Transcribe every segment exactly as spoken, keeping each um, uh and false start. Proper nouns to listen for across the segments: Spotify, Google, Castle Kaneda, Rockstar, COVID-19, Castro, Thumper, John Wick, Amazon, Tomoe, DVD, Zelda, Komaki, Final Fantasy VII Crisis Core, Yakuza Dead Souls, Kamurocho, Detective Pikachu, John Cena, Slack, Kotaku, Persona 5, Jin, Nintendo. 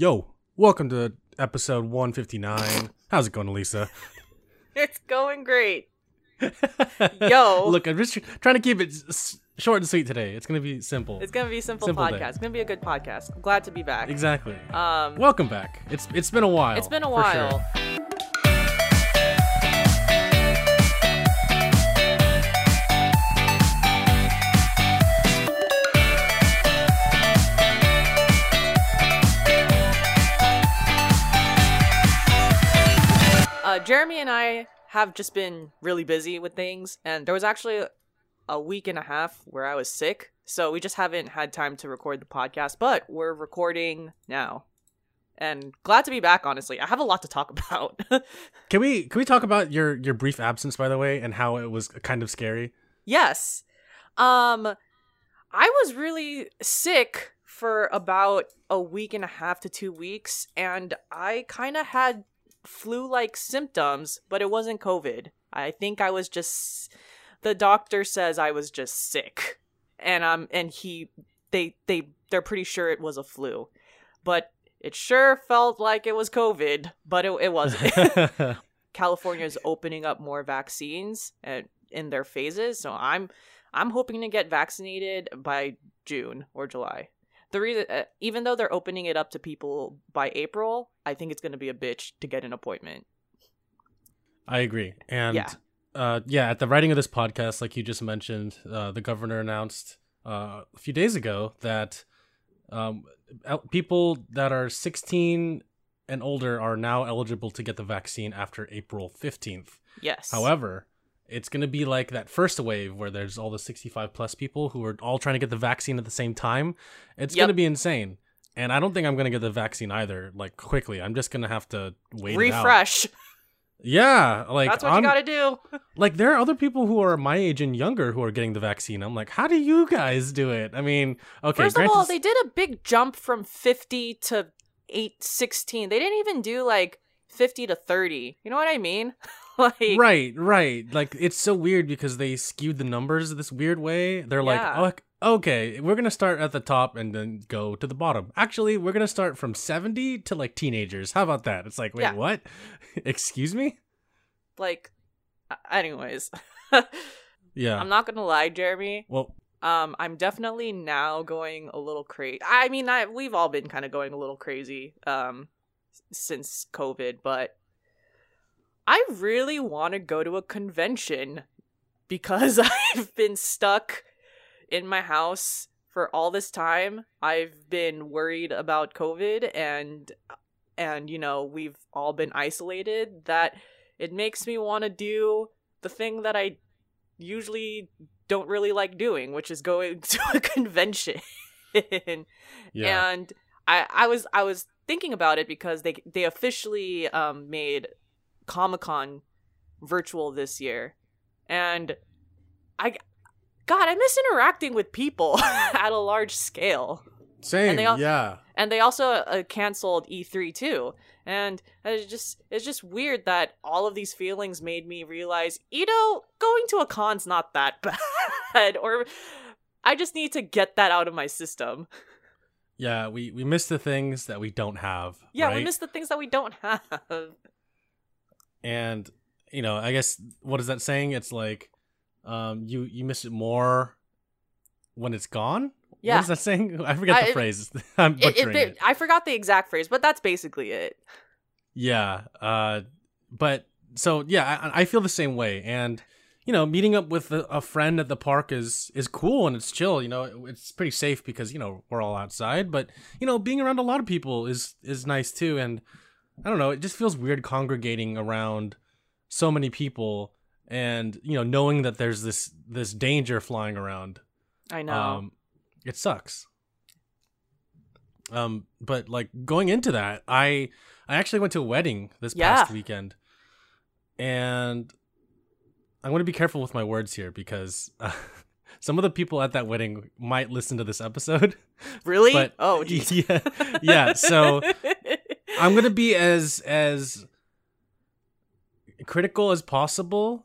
Yo, welcome to episode one fifty-nine. How's it going, Alisa? It's going great. Yo. Look, I'm just trying to keep it short and sweet today. It's going to be simple. It's going to be a simple, simple podcast. Day. It's going to be a good podcast. I'm glad to be back. Exactly. Um, welcome back. It's It's been a while. It's been a while. For sure. Jeremy and I have just been really busy with things, and there was actually a week and a half where I was sick, so we just haven't had time to record the podcast, but we're recording now. And glad to be back, honestly. I have a lot to talk about. Can we can we talk about your, your brief absence, by the way, and how it was kind of scary? Yes. Um, I was really sick for about a week and a half to two weeks, and I kind of had flu-like symptoms, but it wasn't COVID. I think I was just, the doctor says I was just sick, and um and he they they they're pretty sure it was a flu, but it sure felt like it was COVID, but it, it wasn't. California is opening up more vaccines and in their phases, so I'm I'm hoping to get vaccinated by June or July. The reason, uh, even though they're opening it up to people by April, I think it's going to be a bitch to get an appointment. I agree. And yeah, uh, yeah at the writing of this podcast, like you just mentioned, uh, the governor announced uh, a few days ago that um, people that are sixteen and older are now eligible to get the vaccine after April fifteenth. Yes. However, it's going to be like that first wave where there's all the sixty-five plus people who are all trying to get the vaccine at the same time. It's yep. going to be insane. And I don't think I'm going to get the vaccine either, like, quickly. I'm just going to have to wait it out. Refresh. Yeah. Like, that's what I'm, you got to do. Like, there are other people who are my age and younger who are getting the vaccine. I'm like, how do you guys do it? I mean, okay. First of all, they did a big jump from fifty to eight, sixteen. They didn't even do, like, fifty to thirty. You know what I mean? Like, right, right. Like, it's so weird because they skewed the numbers this weird way. They're yeah. like, oh, okay, we're going to start at the top and then go to the bottom. Actually, we're going to start from seventy to, like, teenagers. How about that? It's like, wait, yeah. what? Excuse me? Like, anyways. Yeah. I'm not going to lie, Jeremy. Well, um, I'm definitely now going a little crazy. I mean, I we've all been kind of going a little crazy um, since COVID, but I really want to go to a convention because I've been stuck in my house for all this time. I've been worried about COVID and, and you know, we've all been isolated, that it makes me want to do the thing that I usually don't really like doing, which is going to a convention. Yeah. And I, I was I was thinking about it because they, they officially um, made Comic-Con virtual this year, and I god I miss interacting with people at a large scale. Same. And they al- yeah and they also uh, canceled E three too, and it's just it's just weird that all of these feelings made me realize, you know, going to a con's not that bad. Or I just need to get that out of my system. Yeah, we we miss the things that we don't have. Yeah, right? We miss the things that we don't have. And, you know, I guess, what is that saying? It's like, um, you, you miss it more when it's gone? Yeah. What is that saying? I forgot I, the it, phrase. I'm butchering it, it, it. I forgot the exact phrase, but that's basically it. Yeah. Uh, but, so, yeah, I, I feel the same way. And, you know, meeting up with a, a friend at the park is, is cool and it's chill. You know, it, it's pretty safe because, you know, we're all outside. But, you know, being around a lot of people is is nice, too. And I don't know, it just feels weird congregating around so many people and, you know, knowing that there's this this danger flying around. I know. Um, it sucks. Um, but, like, going into that, I I actually went to a wedding this yeah. past weekend. And I want to be careful with my words here because uh, some of the people at that wedding might listen to this episode. Really? But, oh, geez. Yeah. Yeah, so I'm going to be as as critical as possible,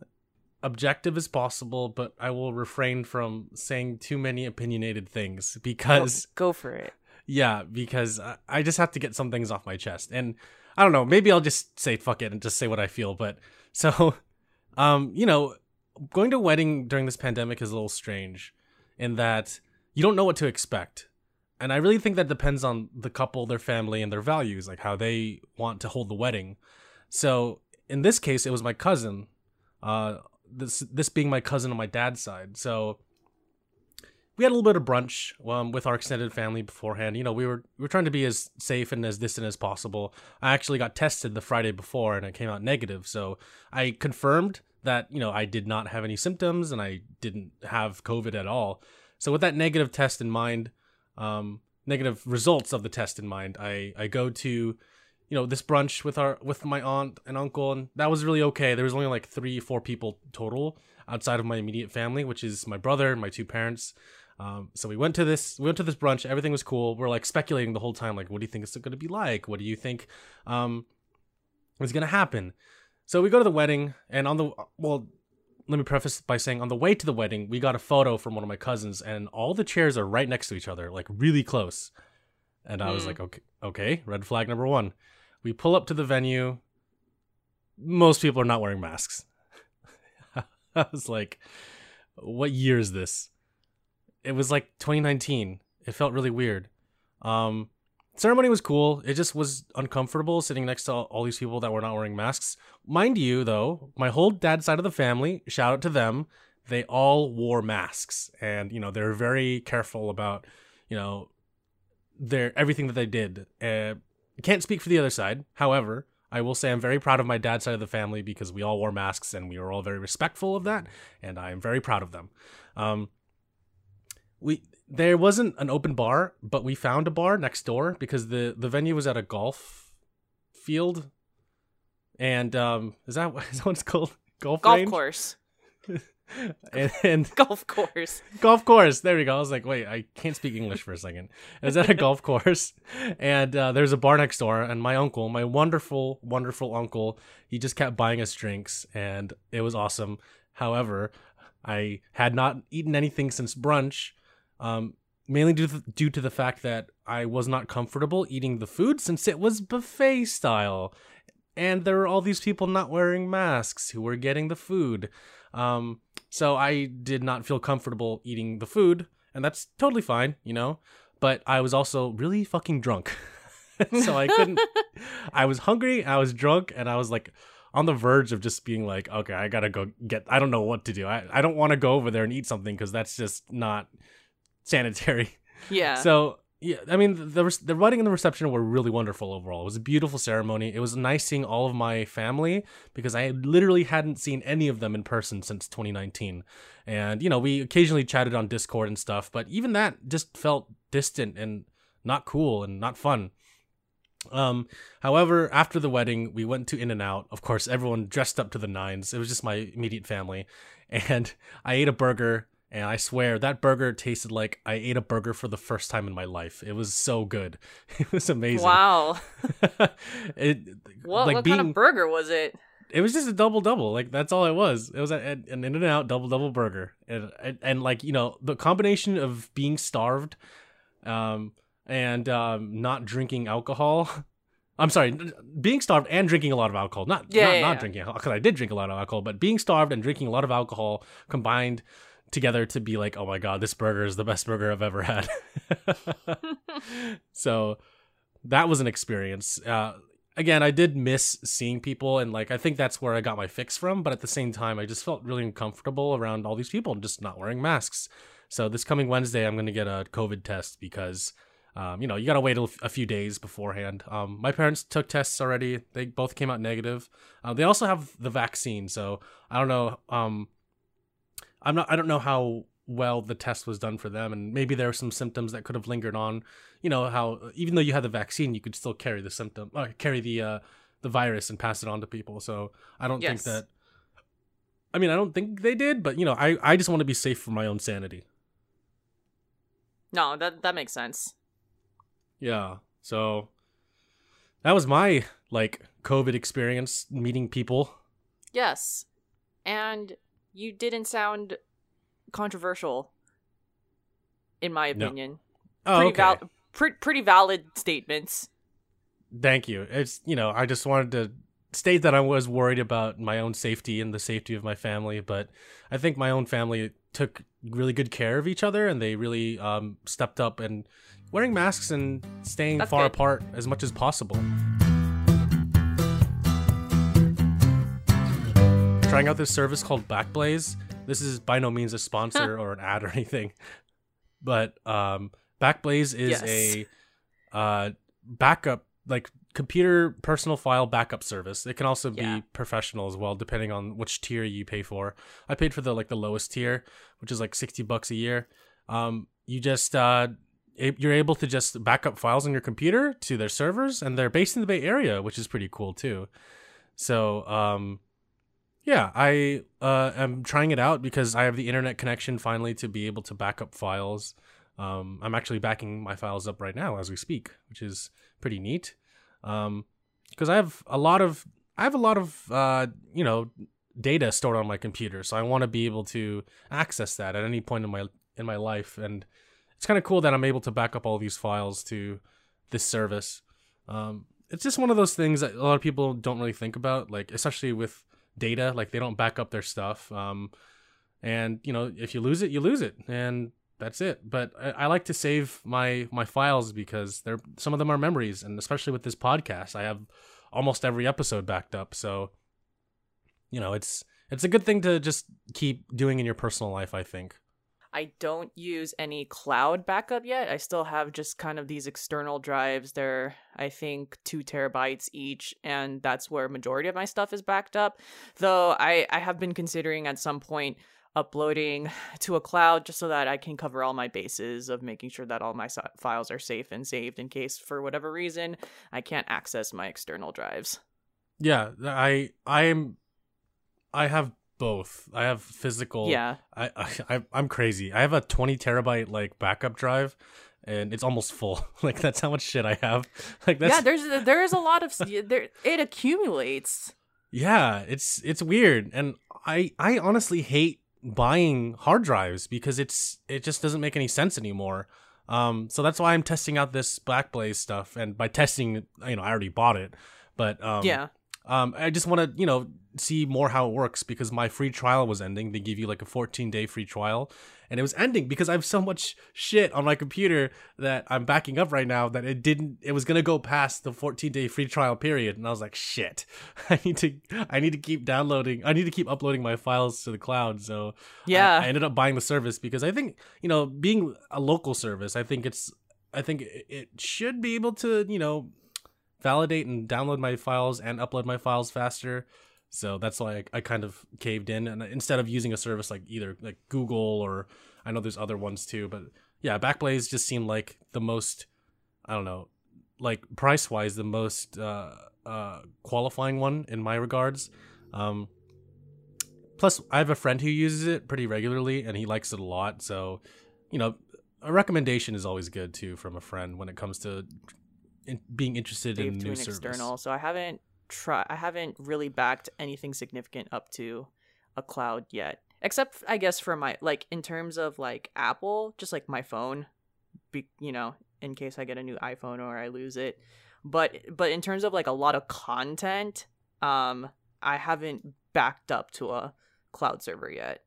objective as possible, but I will refrain from saying too many opinionated things because... Go, go for it. Yeah, because I, I just have to get some things off my chest. And I don't know, maybe I'll just say fuck it and just say what I feel. But so, um, you know, going to a wedding during this pandemic is a little strange in that you don't know what to expect. And I really think that depends on the couple, their family, and their values, like how they want to hold the wedding. So in this case, it was my cousin, uh, this this being my cousin on my dad's side. So we had a little bit of brunch um, with our extended family beforehand. You know, we were we were trying to be as safe and as distant as possible. I actually got tested the Friday before, and it came out negative. So I confirmed that, you know, I did not have any symptoms, and I didn't have COVID at all. So with that negative test in mind, um, negative results of the test in mind, I I go to, you know, this brunch with our with my aunt and uncle, and that was really okay. There was only like three, four people total outside of my immediate family, which is my brother and my two parents. Um, so we went to this, we went to this brunch. Everything was cool. We're like speculating the whole time. Like, what do you think it's going to be like? What do you think, um, is going to happen? So we go to the wedding, and on the, well, let me preface by saying on the way to the wedding, we got a photo from one of my cousins, and all the chairs are right next to each other, like really close. And I mm. was like, okay, okay. Red flag number one, we pull up to the venue. Most people are not wearing masks. I was like, what year is this? It was like twenty nineteen. It felt really weird. Um, ceremony was cool. It just was uncomfortable sitting next to all, all these people that were not wearing masks. Mind you, though, my whole dad side of the family, shout out to them, they all wore masks. And, you know, they're very careful about, you know, their everything that they did. Uh, I can't speak for the other side. However, I will say I'm very proud of my dad's side of the family because we all wore masks and we were all very respectful of that. And I am very proud of them. Um, We there wasn't an open bar, but we found a bar next door because the, the venue was at a golf field, and um, is that is that what it's called? Golf golf range? course. and, and golf course. Golf course. There we go. I was like, wait, I can't speak English for a second. Is that a golf course? And uh, there's a bar next door, and my uncle, my wonderful, wonderful uncle, he just kept buying us drinks, and it was awesome. However, I had not eaten anything since brunch. Um, mainly due to, due to the fact that I was not comfortable eating the food since it was buffet style. And there were all these people not wearing masks who were getting the food. Um, so I did not feel comfortable eating the food, and that's totally fine, you know, but I was also really fucking drunk. So I couldn't, I was hungry, I was drunk, and I was like on the verge of just being like, okay, I gotta go get, I don't know what to do. I, I don't want to go over there and eat something because that's just not sanitary. Yeah. So yeah, I mean the the wedding and the reception were really wonderful overall. It was a beautiful ceremony. It was nice seeing all of my family because I literally hadn't seen any of them in person since twenty nineteen. And you know, we occasionally chatted on Discord and stuff, but even that just felt distant and not cool and not fun. Um, however, after the wedding, we went to In-N-Out. Of course, everyone dressed up to the nines. It was just my immediate family, and I ate a burger. And I swear, that burger tasted like I ate a burger for the first time in my life. It was so good. It was amazing. Wow. it, what like what being, kind of burger was it? It was just a double-double. Like, that's all it was. It was a, an In-N-Out double-double burger. And, and, and, like, you know, the combination of being starved um, and um, not drinking alcohol... I'm sorry, being starved and drinking a lot of alcohol. Not, yeah, not, yeah, not yeah. drinking alcohol, because I did drink a lot of alcohol, but being starved and drinking a lot of alcohol combined... together to be like, oh my god, this burger is the best burger I've ever had. So that was an experience. Uh, again, I did miss seeing people, and like I think that's where I got my fix from. But at the same time, I just felt really uncomfortable around all these people and just not wearing masks. So this coming Wednesday, I'm going to get a COVID test because, um, you know, you got to wait a few days beforehand. Um, my parents took tests already; they both came out negative. Uh, they also have the vaccine, so I don't know. Um, I'm not, I don't know how well the test was done for them, and maybe there were some symptoms that could have lingered on. You know, how even though you had the vaccine, you could still carry the symptom, or carry the uh, the virus and pass it on to people. So I don't yes. think that, I mean, I don't think they did, but you know, I, I just want to be safe for my own sanity. No, that, that makes sense. Yeah. So that was my like COVID experience, meeting people. Yes. And you didn't sound controversial, in my opinion. No. Oh, pretty okay. Val- pre- pretty valid statements. Thank you. It's, you know, I just wanted to state that I was worried about my own safety and the safety of my family, but I think my own family took really good care of each other, and they really um, stepped up and wearing masks and staying That's far good. apart as much as possible. Trying out this service called Backblaze. This is by no means a sponsor or an ad or anything, but um, Backblaze is yes. a uh, backup, like computer personal file backup service. It can also be yeah. professional as well, depending on which tier you pay for. I paid for the like the lowest tier, which is like sixty bucks a year. Um, you just uh, you're able to just back up files on your computer to their servers, and they're based in the Bay Area, which is pretty cool too. So. Um, Yeah, I uh, am trying it out because I have the internet connection finally to be able to back up files. Um, I'm actually backing my files up right now as we speak, which is pretty neat. Um, because I have a lot of I have a lot of uh, you know, data stored on my computer, so I want to be able to access that at any point in my in my life. And it's kind of cool that I'm able to back up all these files to this service. Um, it's just one of those things that a lot of people don't really think about, like especially with data, like they don't back up their stuff, um and you know, if you lose it, you lose it, and that's it. But I, I like to save my my files because they're some of them are memories, and especially with this podcast, I have almost every episode backed up. So you know, it's it's a good thing to just keep doing in your personal life. I think I don't use any cloud backup yet. I still have just kind of these external drives. They're, I think, two terabytes each, and that's where majority of my stuff is backed up. Though I, I have been considering at some point uploading to a cloud just so that I can cover all my bases of making sure that all my so- files are safe and saved in case, for whatever reason, I can't access my external drives. Yeah, I I'm I have... both. I have physical. Yeah. I, I I'm crazy. I have a twenty terabyte like backup drive, and it's almost full. Like that's how much shit I have. Like that's... yeah. There's there is a lot of there. It accumulates. Yeah. It's it's weird, and I I honestly hate buying hard drives because it's it just doesn't make any sense anymore. Um. So that's why I'm testing out this Backblaze stuff, and by testing, you know, I already bought it, but um, yeah. Um. I just want to you know. see more how it works because my free trial was ending. They give you like a fourteen day free trial, and it was ending because I have so much shit on my computer that I'm backing up right now that it didn't it was gonna go past the fourteen day free trial period, and I was like, shit, I need to I need to keep downloading I need to keep uploading my files to the cloud. So yeah, I, I ended up buying the service because I think, you know, being a local service, I think it's I think it should be able to, you know, validate and download my files and upload my files faster. So that's why I, I kind of caved in, and instead of using a service like either like Google, or I know there's other ones too, but yeah, Backblaze just seemed like the most, I don't know, like price wise, the most uh, uh, qualifying one in my regards. Um, plus, I have a friend who uses it pretty regularly, and he likes it a lot. So, you know, a recommendation is always good too from a friend when it comes to in- being interested in new service. External, so I haven't. Try, I haven't really backed anything significant up to a cloud yet, except I guess for my, like, in terms of like Apple, just like my phone, be, you know, in case I get a new iPhone or I lose it. But but in terms of like a lot of content, um, I haven't backed up to a cloud server yet.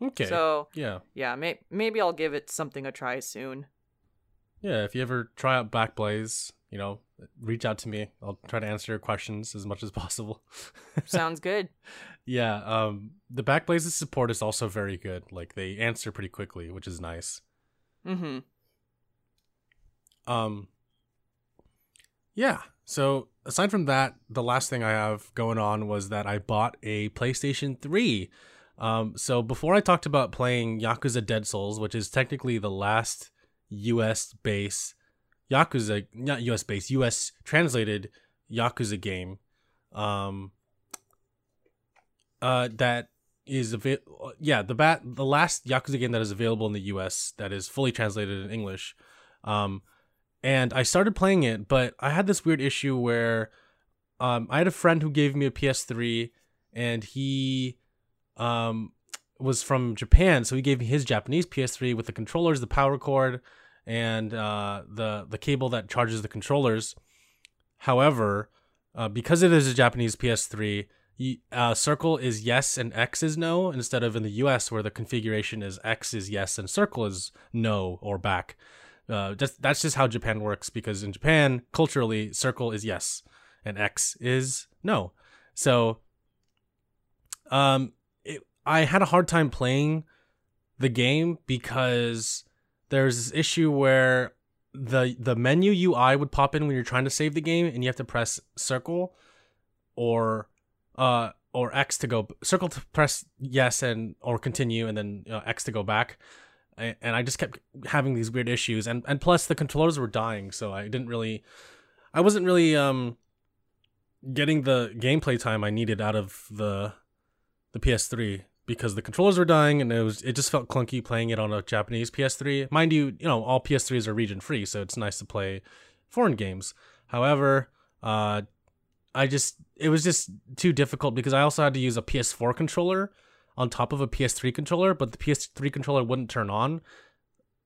Okay. So yeah, yeah, may, maybe I'll give it something a try soon. Yeah, if you ever try out Backblaze, you know, reach out to me. I'll try to answer your questions as much as possible. Sounds good. Yeah. Um, the Backblaze's support is also very good. Like, they answer pretty quickly, which is nice. Mm-hmm. Um, yeah. So, aside from that, the last thing I have going on was that I bought a PlayStation three. Um, so, before I talked about playing Yakuza Dead Souls, which is technically the last U S base Yakuza, not U S based, U S translated Yakuza game, um, uh, that is av- yeah the bat the last Yakuza game that is available in the U S that is fully translated in English, um, and I started playing it, but I had this weird issue where, um, I had a friend who gave me a P S three, and he, um, was from Japan, so he gave me his Japanese P S three with the controllers, the power cord. and uh, the the cable that charges the controllers. However, uh, because it is a Japanese P S three, uh, circle is yes and X is no, instead of in the U S where the configuration is X is yes and circle is no or back. Uh, that's, that's just how Japan works, because in Japan, culturally, circle is yes and X is no. So um, it, I had a hard time playing the game because there's this issue where the the menu U I would pop in when you're trying to save the game, and you have to press circle or uh or X to go circle to press yes and or continue, and then uh, X to go back. And, and I just kept having these weird issues, and and plus the controllers were dying, so I didn't really, I wasn't really um getting the gameplay time I needed out of the the P S three. Because the controllers were dying, and it was it just felt clunky playing it on a Japanese P S three. Mind you, you know, all P S threes are region free, so it's nice to play foreign games. However, uh, I just it was just too difficult because I also had to use a P S four controller on top of a P S three controller, but the P S three controller wouldn't turn on.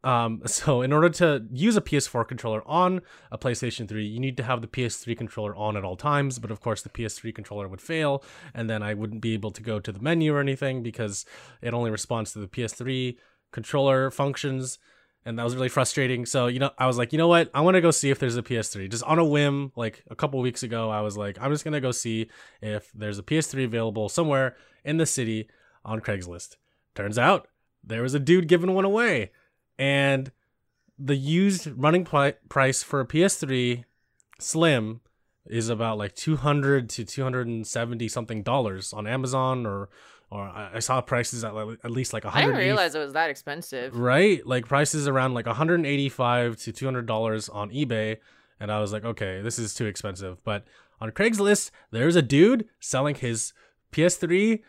Um, so in order to use a P S four controller on a PlayStation three, you need to have the P S three controller on at all times. But of course the P S three controller would fail, and then I wouldn't be able to go to the menu or anything because it only responds to the P S three controller functions. And that was really frustrating. So, you know, I was like, you know what? I want to go see if there's a P S three. Just on a whim, like a couple weeks ago, I was like, I'm just going to go see if there's a P S three available somewhere in the city on Craigslist. Turns out there was a dude giving one away. And the used running price for a P S three Slim is about like two hundred to two hundred seventy something dollars on Amazon, or or I saw prices at like, at least like one hundred. I didn't realize it was that expensive. Right? Like prices around like one hundred eighty-five to two hundred dollars on eBay, and I was like, okay, this is too expensive. But on Craigslist, there's a dude selling his P S three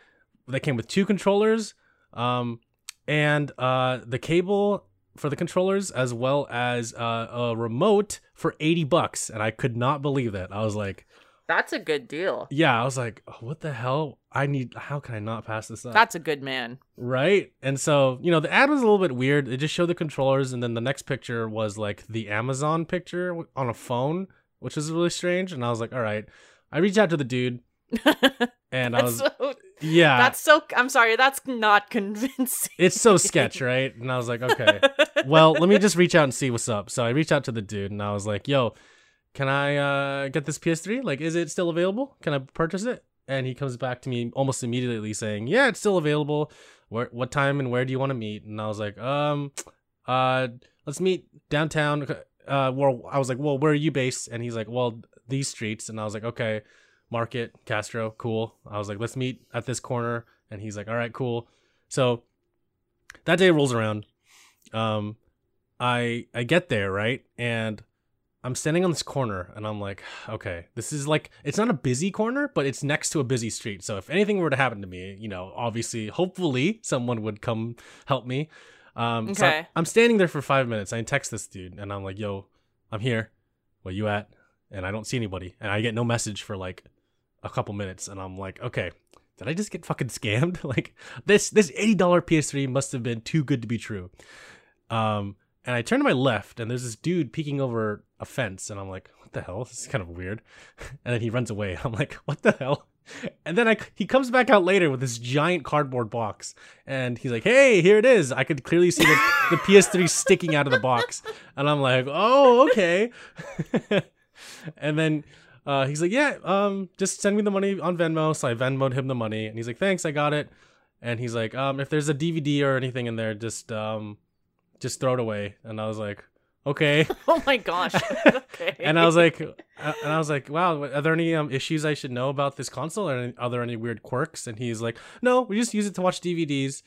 that came with two controllers. Um And uh, the cable for the controllers, as well as uh, a remote for eighty bucks. And I could not believe that. I was like, that's a good deal. Yeah. I was like, oh, what the hell? I need, how can I not pass this up? That's a good man. Right. And so, you know, the ad was a little bit weird. It just showed the controllers. And then the next picture was like the Amazon picture on a phone, which is really strange. And I was like, all right. I reached out to the dude. And I was, so, yeah, that's so, I'm sorry, that's not convincing. It's so sketch, right? And I was like, okay, well, let me just reach out and see what's up. So I reached out to the dude, and I was like, yo, can I uh, get this P S three? Like, is it still available? Can I purchase it? And he comes back to me almost immediately saying, yeah, it's still available. Where, what time and where do you want to meet? And I was like, um, uh, let's meet downtown. Uh, well, I was like, well, where are you based? And he's like, well, these streets. And I was like, okay. Market, Castro, cool. I was like, let's meet at this corner. And he's like, all right, cool. So that day rolls around. Um, I I get there, right? And I'm standing on this corner, and I'm like, okay, this is like, it's not a busy corner, but it's next to a busy street. So if anything were to happen to me, you know, obviously, hopefully someone would come help me. Um, okay. So I, I'm standing there for five minutes. I text this dude, and I'm like, yo, I'm here. Where you at? And I don't see anybody. And I get no message for like a couple minutes, and I'm like, okay, did I just get fucking scammed? Like this this eighty dollar P S three must have been too good to be true. Um and I turn to my left, and there's this dude peeking over a fence, and I'm like, what the hell? This is kind of weird. And then he runs away. I'm like, what the hell? And then I he comes back out later with this giant cardboard box, and he's like, hey, here it is. I could clearly see the, the P S three sticking out of the box. And I'm like, oh, okay. And then Uh, he's like, yeah, um, just send me the money on Venmo. So I Venmo'd him the money, and he's like, thanks, I got it. And he's like, um, if there's a D V D or anything in there, just um, just throw it away. And I was like, okay. Oh my gosh. Okay. And I was like, uh, and I was like, wow, are there any um, issues I should know about this console? Or are there any weird quirks? And he's like, no, we just use it to watch D V Ds.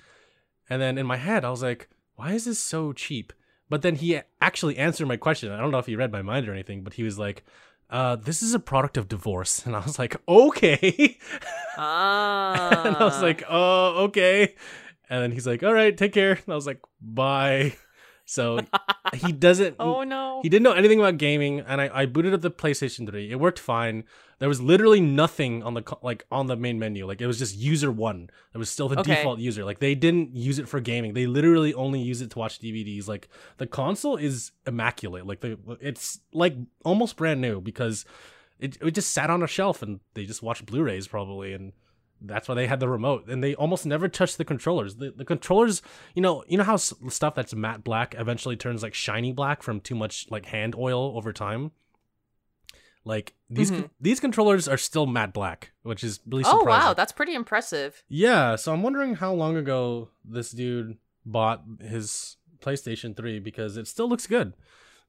And then in my head, I was like, why is this so cheap? But then he actually answered my question. I don't know if he read my mind or anything, but he was like, Uh, this is a product of divorce. And I was like, okay. Ah. And I was like, oh, okay. And then he's like, all right, take care. And I was like, bye. So he doesn't. Oh no! He didn't know anything about gaming, and I, I booted up the PlayStation three. It worked fine. There was literally nothing on the like on the main menu. Like it was just user one. It was still the okay. default user. Like they didn't use it for gaming. They literally only use it to watch D V Ds. Like the console is immaculate. Like they, it's like almost brand new because it it just sat on a shelf and they just watched Blu-rays probably and. That's why they had the remote, and they almost never touched the controllers. The, the controllers, you know, you know how s- stuff that's matte black eventually turns like shiny black from too much like hand oil over time. Like these mm-hmm. these controllers are still matte black, which is really surprising. Oh wow, that's pretty impressive. Yeah, so I'm wondering how long ago this dude bought his PlayStation three because it still looks good,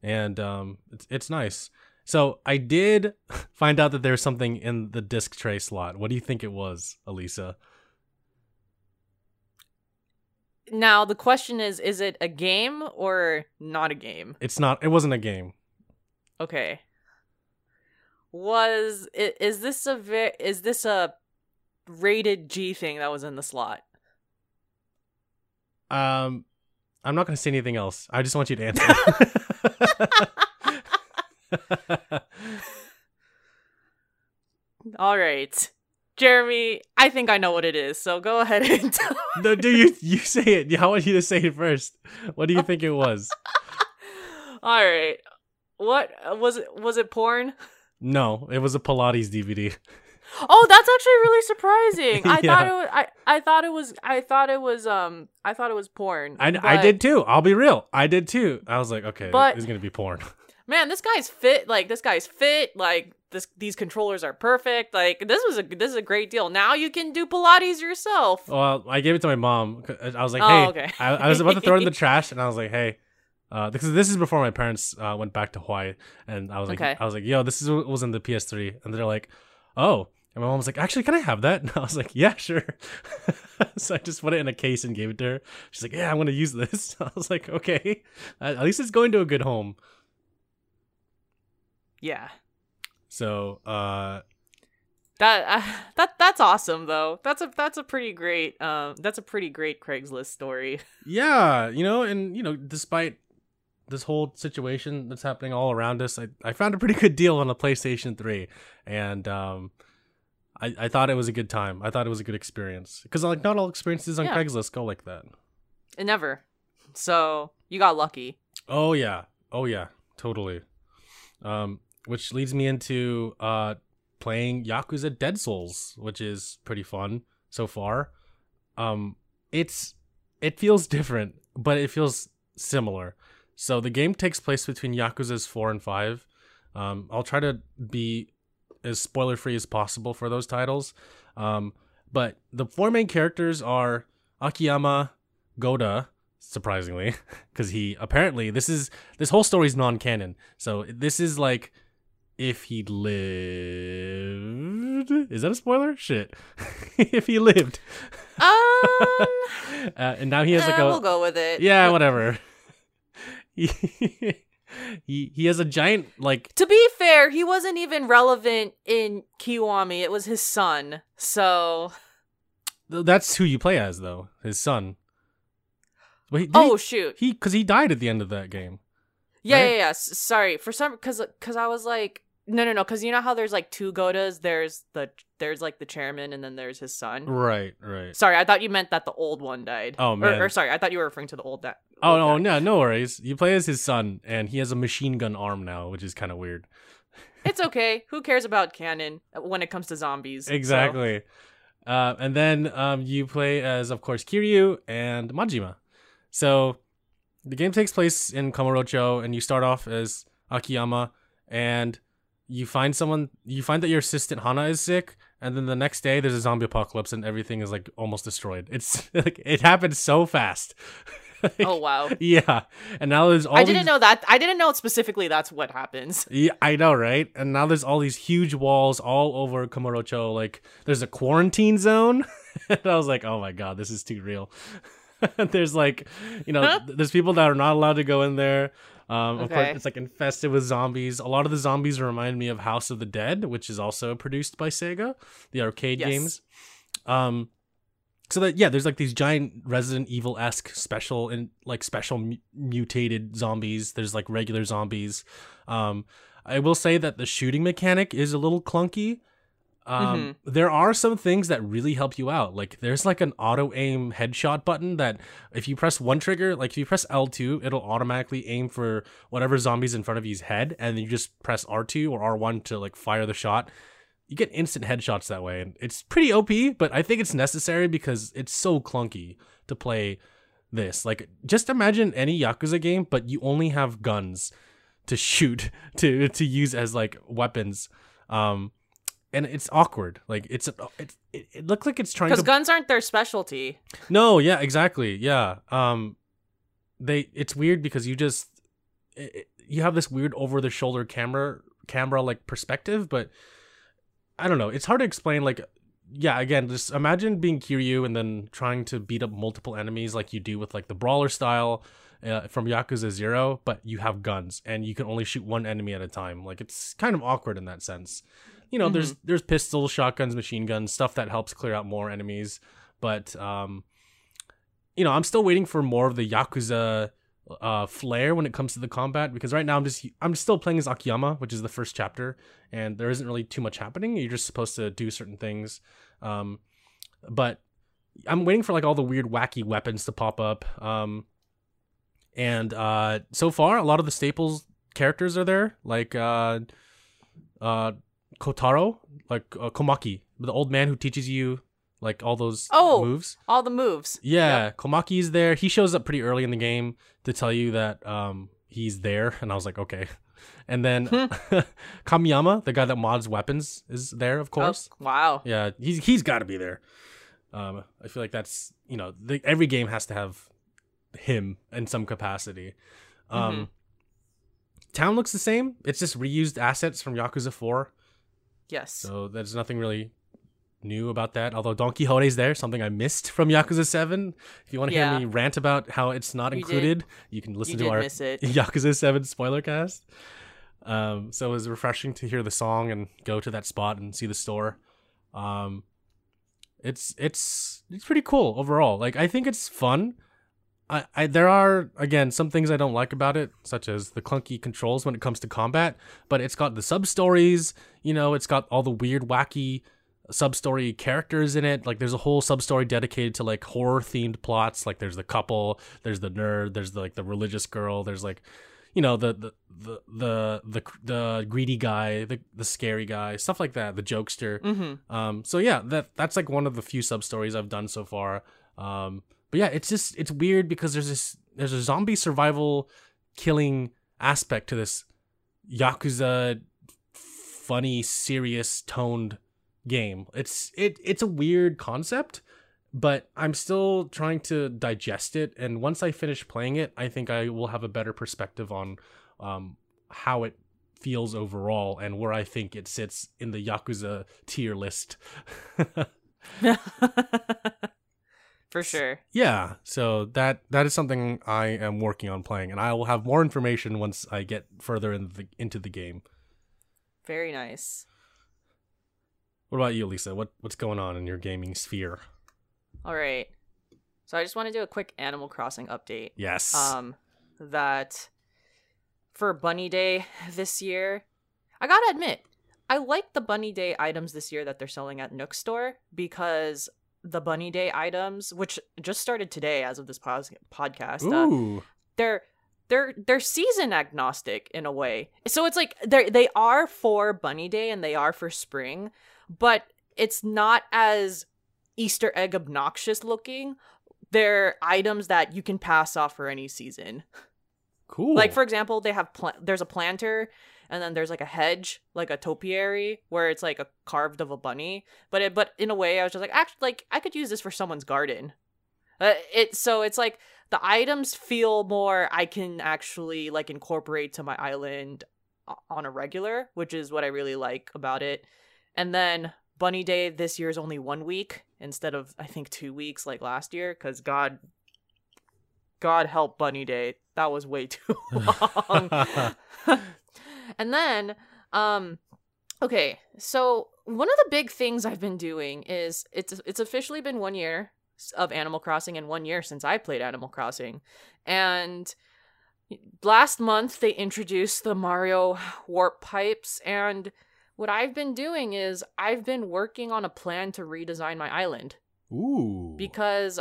and um, it's it's nice. So I did find out that there's something in the disc tray slot. What do you think it was, Alisa? Now the question is: is it a game or not a game? It's not. It wasn't a game. Okay. Was it? Is this a? Vi- is this a rated G thing that was in the slot? Um, I'm not going to say anything else. I just want you to answer. All right, Jeremy, I think I know what it is, so go ahead and tell me. No, do you you say it. I want you to say it first. What do you think it was? All right. What was it? Was it porn? No, it was a Pilates D V D. Oh, that's actually really surprising. I yeah. thought it was, I, I thought it was I thought it was um I thought it was porn. I, but... I did too. I'll be real. I did too. I was like, okay, but... it's going to be porn. Man, this guy's fit. Like this guy's fit. Like this, these controllers are perfect. Like this was a this is a great deal. Now you can do Pilates yourself. Well, I gave it to my mom. I was like, hey, oh, okay. I, I was about to throw it in the trash, and I was like, hey, uh, because this is before my parents uh, went back to Hawaii, and I was like, okay. I was like, yo, this is what was in the P S three, and they're like, oh, and my mom was like, actually, can I have that? And I was like, yeah, sure. So I just put it in a case and gave it to her. She's like, yeah, I'm gonna use this. I was like, okay, at least it's going to a good home. Yeah. So, uh, that uh, that that's awesome though. That's a that's a pretty great um that's a pretty great Craigslist story. Yeah, you know, and you know, despite this whole situation that's happening all around us, I, I found a pretty good deal on a PlayStation three, and um I I thought it was a good time. I thought it was a good experience because like not all experiences on yeah. Craigslist go like that. It never. So, you got lucky. Oh yeah. Oh yeah. Totally. Um Which leads me into uh, playing Yakuza Dead Souls, which is pretty fun so far. Um, it's it feels different, but it feels similar. So the game takes place between Yakuza's four and five. Um, I'll try to be as spoiler-free as possible for those titles. Um, but the four main characters are Akiyama, Goda, surprisingly, because he apparently this is this whole story is non-canon. So this is like. If he lived... Is that a spoiler? Shit. If he lived. Um, uh, and now he has uh, like a... We'll go with it. Yeah, whatever. he, he he has a giant, like... To be fair, he wasn't even relevant in Kiwami. It was his son, so... That's who you play as, though. His son. Wait, oh, he, shoot. He Because he died at the end of that game. Yeah, right? yeah, yeah. Sorry. For some... Because I was like... No, no, no, because you know how there's like two Godas? There's the there's like the chairman and then there's his son. Right, right. Sorry, I thought you meant that the old one died. Oh, man. Or, or sorry, I thought you were referring to the old that. Oh, no, no, no worries. You play as his son and he has a machine gun arm now, which is kind of weird. It's okay. Who cares about canon when it comes to zombies? Exactly. So. Uh, and then um, you play as, of course, Kiryu and Majima. So the game takes place in Kamurocho and you start off as Akiyama and... You find someone, you find that your assistant Hana is sick, and then the next day there's a zombie apocalypse and everything is like almost destroyed. It's like, it happened so fast. Like, oh, wow. Yeah. And now there's all I didn't these... know that. I didn't know specifically that's what happens. Yeah, I know, right? And now there's all these huge walls all over Kamurocho. Like, there's a quarantine zone. And I was like, oh my God, this is too real. There's like, you know, huh? there's people that are not allowed to go in there. Um, of okay. course, it's like infested with zombies. A lot of the zombies remind me of House of the Dead, which is also produced by Sega, the arcade yes. games. Um, So that, yeah, there's like these giant Resident Evil-esque special and like special mu- mutated zombies. There's like regular zombies. Um, I will say that the shooting mechanic is a little clunky. Um, mm-hmm. There are some things that really help you out. Like there's like an auto aim headshot button that if you press one trigger, like if you press L two, it'll automatically aim for whatever zombie's in front of you's head. And then you just press R two or R one to like fire the shot. You get instant headshots that way, and it's pretty O P, but I think it's necessary because it's so clunky to play this. Like, just imagine any Yakuza game, but you only have guns to shoot, to to use as, like, weapons. Um, and it's awkward. Like, it's, it's it, it looks like it's trying to... Because guns aren't their specialty. No, yeah, exactly, yeah. Um, they It's weird because you just... It, you have this weird over-the-shoulder camera, camera like, perspective, but... I don't know. It's hard to explain. Like, yeah, again, just imagine being Kiryu and then trying to beat up multiple enemies like you do with like the brawler style uh, from Yakuza zero, but you have guns and you can only shoot one enemy at a time. Like, it's kind of awkward in that sense. You know, mm-hmm. there's there's pistols, shotguns, machine guns, stuff that helps clear out more enemies. But, um, you know, I'm still waiting for more of the Yakuza uh, flair when it comes to the combat, because right now I'm just I'm still playing as Akiyama, which is the first chapter, and there isn't really too much happening. You're just supposed to do certain things, um, but I'm waiting for like all the weird wacky weapons to pop up. Um, and uh, so far, a lot of the staples characters are there, like uh, uh, Kotaro, like uh, Komaki, the old man who teaches you like all those oh, moves. all the moves. Yeah, yep. Komaki's there. He shows up pretty early in the game to tell you that um, he's there, and I was like, okay. And then Kamiyama, the guy that mods weapons, is there, of course. Oh, wow. Yeah, he's he's got to be there. Um, I feel like that's, you know, the, every game has to have him in some capacity. Um, mm-hmm. Town looks the same. It's just reused assets from Yakuza four. Yes. So there's nothing really new about that, although Don Quixote's there, something I missed from Yakuza seven. If you want to yeah. hear me rant about how it's not you included, did. you can listen you to our Yakuza seven spoiler cast. Um, so it was refreshing to hear the song and go to that spot and see the store. Um, it's it's it's pretty cool overall. Like, I think it's fun. I, I there are, again, some things I don't like about it, such as the clunky controls when it comes to combat, but it's got the sub-stories, you know, it's got all the weird, wacky sub-story characters in it. Like, there's a whole sub-story dedicated to like horror themed plots. Like, there's the couple, there's the nerd, there's the, like the religious girl, there's like, you know, the the the the the, the greedy guy, the, the scary guy, stuff like that, the jokester. Mm-hmm. um so yeah that that's like one of the few sub-stories I've done so far. Um but yeah, it's just it's weird because there's this there's a zombie survival killing aspect to this Yakuza funny, serious toned game. It's it it's a weird concept, but I'm still trying to digest it, and once I finish playing it, I think I will have a better perspective on um how it feels overall and where I think it sits in the Yakuza tier list. For sure. Yeah, so that that is something I am working on playing, and I will have more information once I get further in the, into the game. Very nice. What about you, Lisa? What what's going on in your gaming sphere? All right. So I just want to do a quick Animal Crossing update. Yes. Um, that for Bunny Day this year, I got to admit, I like the Bunny Day items this year that they're selling at Nook Store, because the Bunny Day items, which just started today as of this pos- podcast, Ooh. Uh, they're They're they're season agnostic in a way. So it's like they they are for Bunny Day and they are for spring, but it's not as Easter egg obnoxious looking. They're items that you can pass off for any season. Cool. Like, for example, they have pl- there's a planter, and then there's like a hedge, like a topiary, where it's like a carved of a bunny. But it, but in a way, I was just like, actually, like, I could use this for someone's garden. Uh, it so it's like the items feel more I can actually like incorporate to my island on a regular, which is what I really like about it. And then Bunny Day this year is only one week instead of, I think, two weeks like last year, because God, God help Bunny Day, that was way too long. And then, um, okay, so one of the big things I've been doing is it's it's officially been one year of Animal Crossing and one year since I played Animal Crossing. And last month, they introduced the Mario warp pipes, and what I've been doing is I've been working on a plan to redesign my island. Ooh. Because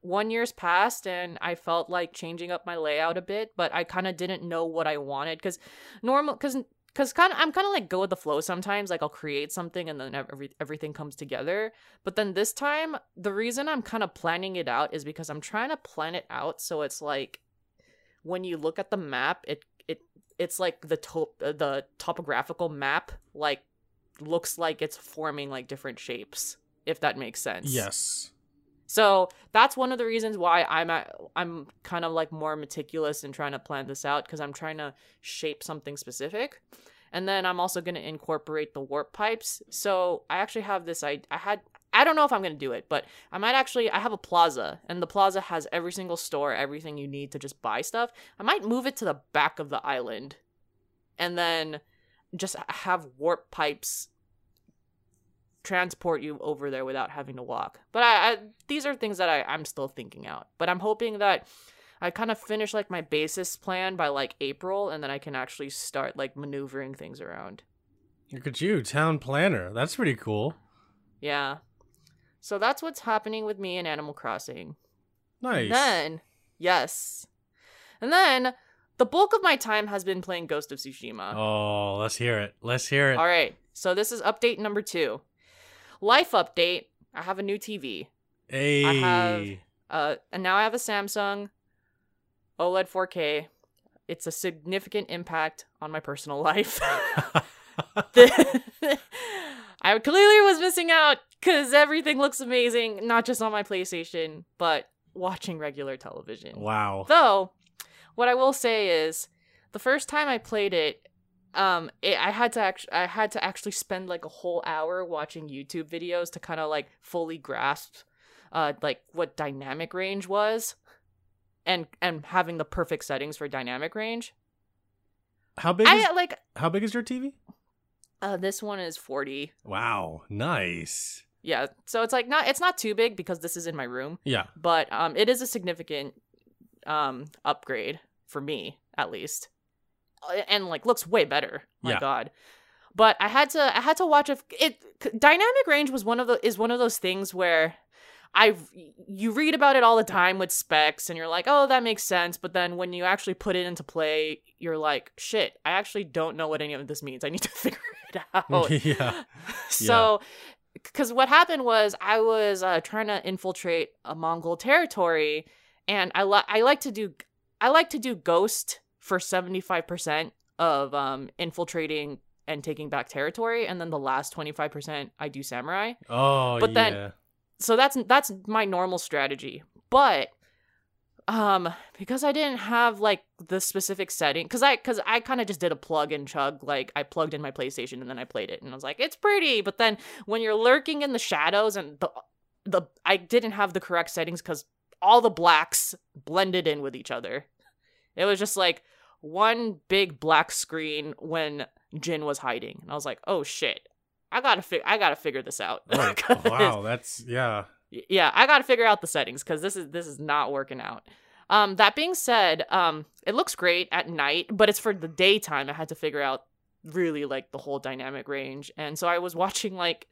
one year's passed, and I felt like changing up my layout a bit, but I kind of didn't know what I wanted, because normal, because because kind of I'm kind of like go with the flow sometimes. Like, I'll create something, and then every, everything comes together. But then this time, the reason I'm kind of planning it out is because I'm trying to plan it out so it's like, when you look at the map, it it it's like the top the topographical map like looks like it's forming like different shapes, if that makes sense. Yes. So that's one of the reasons why I'm at, I'm kind of like more meticulous in trying to plan this out, because I'm trying to shape something specific, and then I'm also going to incorporate the warp pipes. So I actually have this I I had. I don't know if I'm going to do it, but I might actually, I have a plaza, and the plaza has every single store, everything you need to just buy stuff. I might move it to the back of the island and then just have warp pipes transport you over there without having to walk. But I, I these are things that I, I'm still thinking out, but I'm hoping that I kind of finish like my basis plan by like April, and then I can actually start like maneuvering things around. Look at you, town planner. That's pretty cool. Yeah. So that's what's happening with me in Animal Crossing. Nice. And then, yes. And then, the bulk of my time has been playing Ghost of Tsushima. Oh, let's hear it. Let's hear it. All right. So this is update number two. Life update. I have a new T V. Hey. I have, uh, and now I have a Samsung OLED four K. It's a significant impact on my personal life. I clearly was missing out, because everything looks amazing, not just on my PlayStation, but watching regular television. Wow. Though, what I will say is, the first time I played it, um, it, I had to act- I had to actually spend like a whole hour watching YouTube videos to kind of like fully grasp, uh, like what dynamic range was, and and having the perfect settings for dynamic range. How big? I, is, like how big is your T V? Uh, this one is forty. Wow, nice. Yeah, so it's like not it's not too big, because this is in my room. Yeah. But um it is a significant um upgrade for me, at least. And like looks way better. My yeah. God. But I had to I had to watch if it dynamic range was one of the is one of those things where I you read about it all the time with specs, and you're like, "Oh, that makes sense." But then when you actually put it into play, you're like, "Shit, I actually don't know what any of this means. I need to figure it out." Yeah. So yeah. Because what happened was I was uh, trying to infiltrate a Mongol territory, and I li- I like to do I like to do ghost for seventy-five percent of um, infiltrating and taking back territory, and then the last twenty-five percent I do samurai. Oh, but yeah. Then, so that's that's my normal strategy, but um, because I didn't have like the specific setting, because I because I kind of just did a plug and chug. Like, I plugged in my PlayStation and then I played it, and I was like, it's pretty. But then when you're lurking in the shadows, and the the I didn't have the correct settings, because all the blacks blended in with each other. It was just like one big black screen when Jin was hiding, and I was like, oh shit. I gotta fig- I gotta figure this out. Right. Wow, that's yeah. Yeah, I gotta figure out the settings, because this is this is not working out. Um, that being said, um, it looks great at night, but it's for the daytime. I had to figure out really like the whole dynamic range, and so I was watching like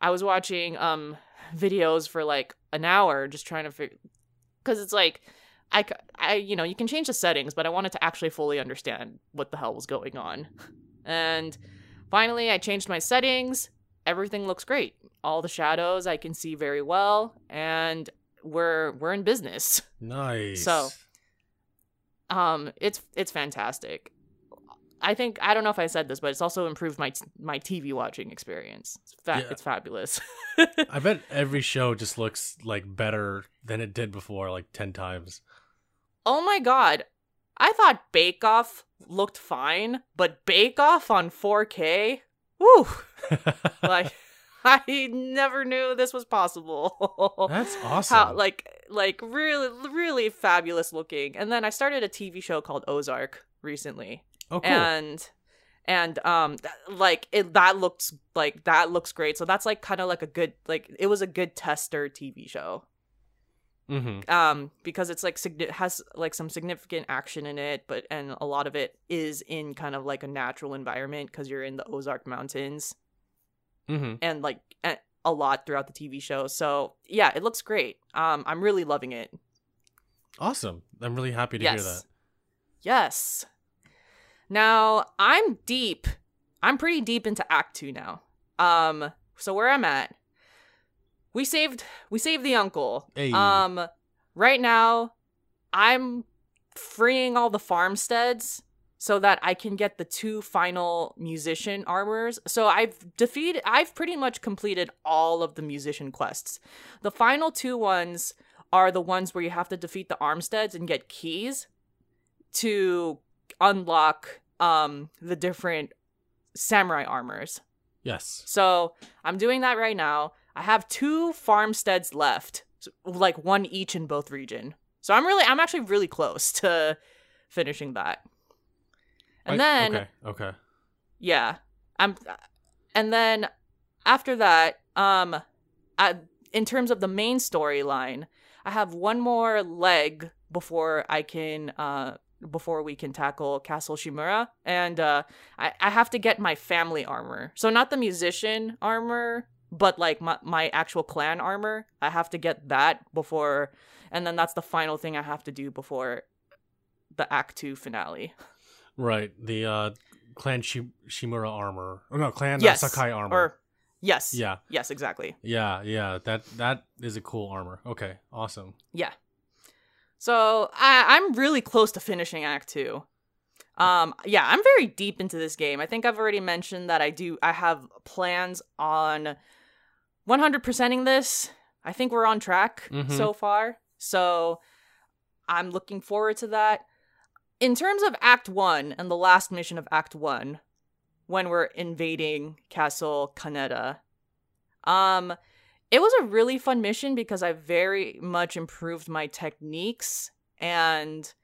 I was watching um videos for like an hour, just trying to figure, because it's like I, I you know you can change the settings, but I wanted to actually fully understand what the hell was going on, and. Finally, I changed my settings. Everything looks great. All the shadows I can see very well, and we're we're in business. Nice. So, um, it's it's fantastic. I think I don't know if I said this, but it's also improved my my T V watching experience. It's, fa- yeah. It's fabulous. I bet every show just looks like better than it did before, like ten times. Oh my God. I thought Bake Off looked fine, but Bake Off on four K? Woo! Like, I never knew this was possible. That's awesome. How, like, like really, really fabulous looking. And then I started a T V show called Ozark recently. Oh, cool. And, and um, like, it, that looks, like, that looks great. So that's, like, kind of like a good, like, it was a good tester T V show. Mm-hmm. Um, because it's like has like some significant action in it, but and a lot of it is in kind of like a natural environment because you're in the Ozark Mountains, mm-hmm. and like a lot throughout the T V show. So yeah, it looks great. Um, I'm really loving it. Awesome! I'm really happy to yes. hear that. Yes. Now I'm deep. I'm pretty deep into Act Two now. Um, so where I'm at. We saved we saved the uncle. Hey. Um, right now, I'm freeing all the farmsteads so that I can get the two final musician armors. So I've defeated I've pretty much completed all of the musician quests. The final two ones are the ones where you have to defeat the armsteads and get keys to unlock um the different samurai armors. Yes. So I'm doing that right now. I have two farmsteads left, like one each in both region. So I'm really, I'm actually really close to finishing that. And I, then, okay, okay, yeah, I'm, and then after that, um, I, in terms of the main storyline, I have one more leg before I can, uh, before we can tackle Castle Shimura, and uh, I, I have to get my family armor. So not the musician armor. But, like, my, my actual clan armor, I have to get that before... And then that's the final thing I have to do before the Act two finale. Right. The uh, Clan Shi- Shimura armor. Oh, no, Clan yes. uh, Sakai armor. Or, yes. Yeah. Yes, exactly. Yeah, yeah. That That is a cool armor. Okay, awesome. Yeah. So, I, I'm really close to finishing Act two. Um, yeah, I'm very deep into this game. I think I've already mentioned that I do... I have plans on... one hundred percent-ing this. I think we're on track mm-hmm. so far. So I'm looking forward to that. In terms of Act one and the last mission of Act one, when we're invading Castle Kaneda, um, it was a really fun mission because I very much improved my techniques. And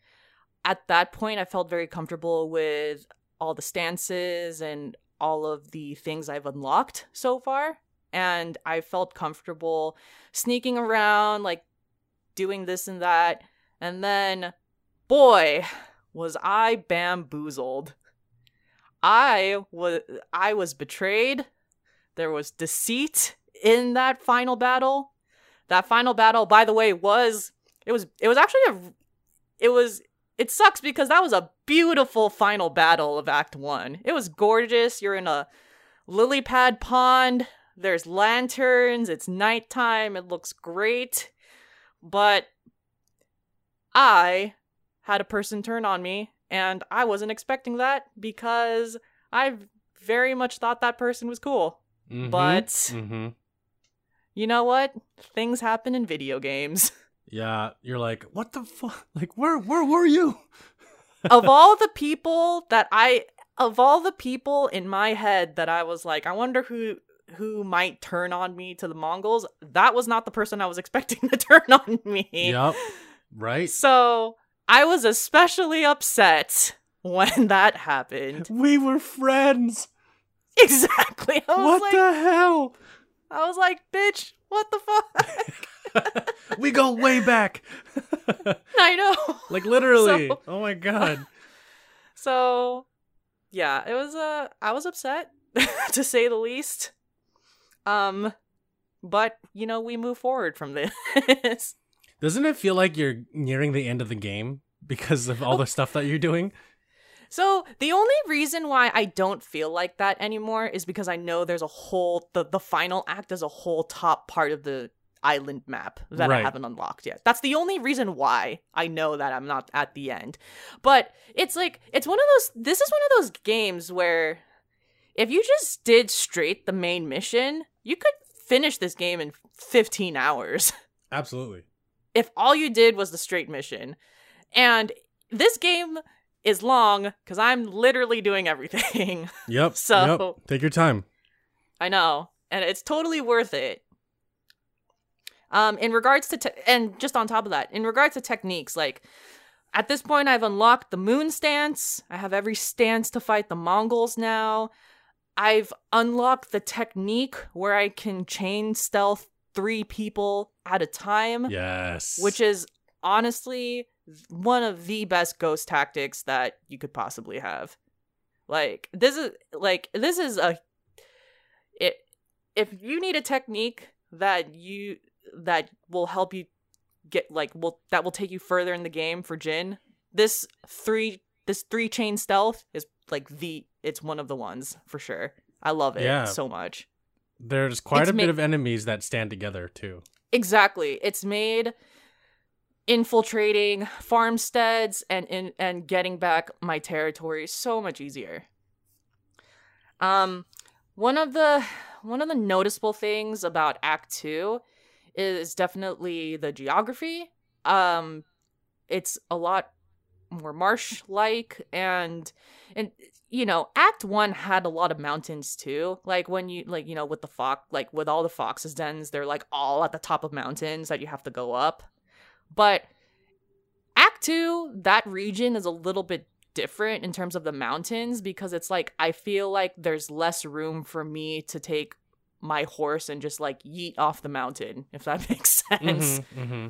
at that point, I felt very comfortable with all the stances and all of the things I've unlocked so far. And I felt comfortable sneaking around, like, doing this and that. And then, boy, was I bamboozled. I was I was betrayed. There was deceit in that final battle. That final battle, by the way, was... It was It was actually a... It was... It sucks because that was a beautiful final battle of Act one. It was gorgeous. You're in a lily pad pond. There's lanterns, it's nighttime, it looks great, but I had a person turn on me, and I wasn't expecting that because I very much thought that person was cool. Mm-hmm. But mm-hmm. you know what? Things happen in video games. Yeah, you're like, what the fuck? Like, where, where were you? Of all the people that I, of all the people in my head that I was like, I wonder who... who might turn on me to the Mongols, that was not the person I was expecting to turn on me. Yep. Right. So I was especially upset when that happened. We were friends. Exactly. I was what like, the hell? I was like, bitch, what the fuck? We go way back. I know. Like literally. So, oh my God. So yeah, it was, uh, I was upset to say the least. Um, but, you know, we move forward from this. Doesn't it feel like you're nearing the end of the game because of all the stuff that you're doing? So the only reason why I don't feel like that anymore is because I know there's a whole, the, the final act is a whole top part of the island map that right. I haven't unlocked yet. That's the only reason why I know that I'm not at the end. But it's like, it's one of those, this is one of those games where if you just did straight the main mission, you could finish this game in fifteen hours. Absolutely. If all you did was the straight mission. And this game is long because I'm literally doing everything. Yep. So yep. Take your time. I know. And it's totally worth it. Um, in regards to, te- and just on top of that, in regards to techniques, like, at this point, I've unlocked the moon stance. I have every stance to fight the Mongols now. I've unlocked the technique where I can chain stealth three people at a time. Yes. Which is honestly one of the best ghost tactics that you could possibly have. Like, this is like this is a it if you need a technique that you that will help you get like will that will take you further in the game for Jin, this three this three chain stealth is like the it's one of the ones for sure. I love it yeah. so much. There's quite it's a bit made... of enemies that stand together too. Exactly. It's made infiltrating farmsteads and in, and getting back my territory so much easier. Um, one of the one of the noticeable things about Act Two is definitely the geography. Um, it's a lot more marsh-like, and and you know, Act One had a lot of mountains too. Like when you like you know with the fox like with all the foxes' dens, they're like all at the top of mountains that you have to go up. But Act Two, that region is a little bit different in terms of the mountains, because it's like, I feel like there's less room for me to take my horse and just like yeet off the mountain, if that makes sense. Mm-hmm, mm-hmm.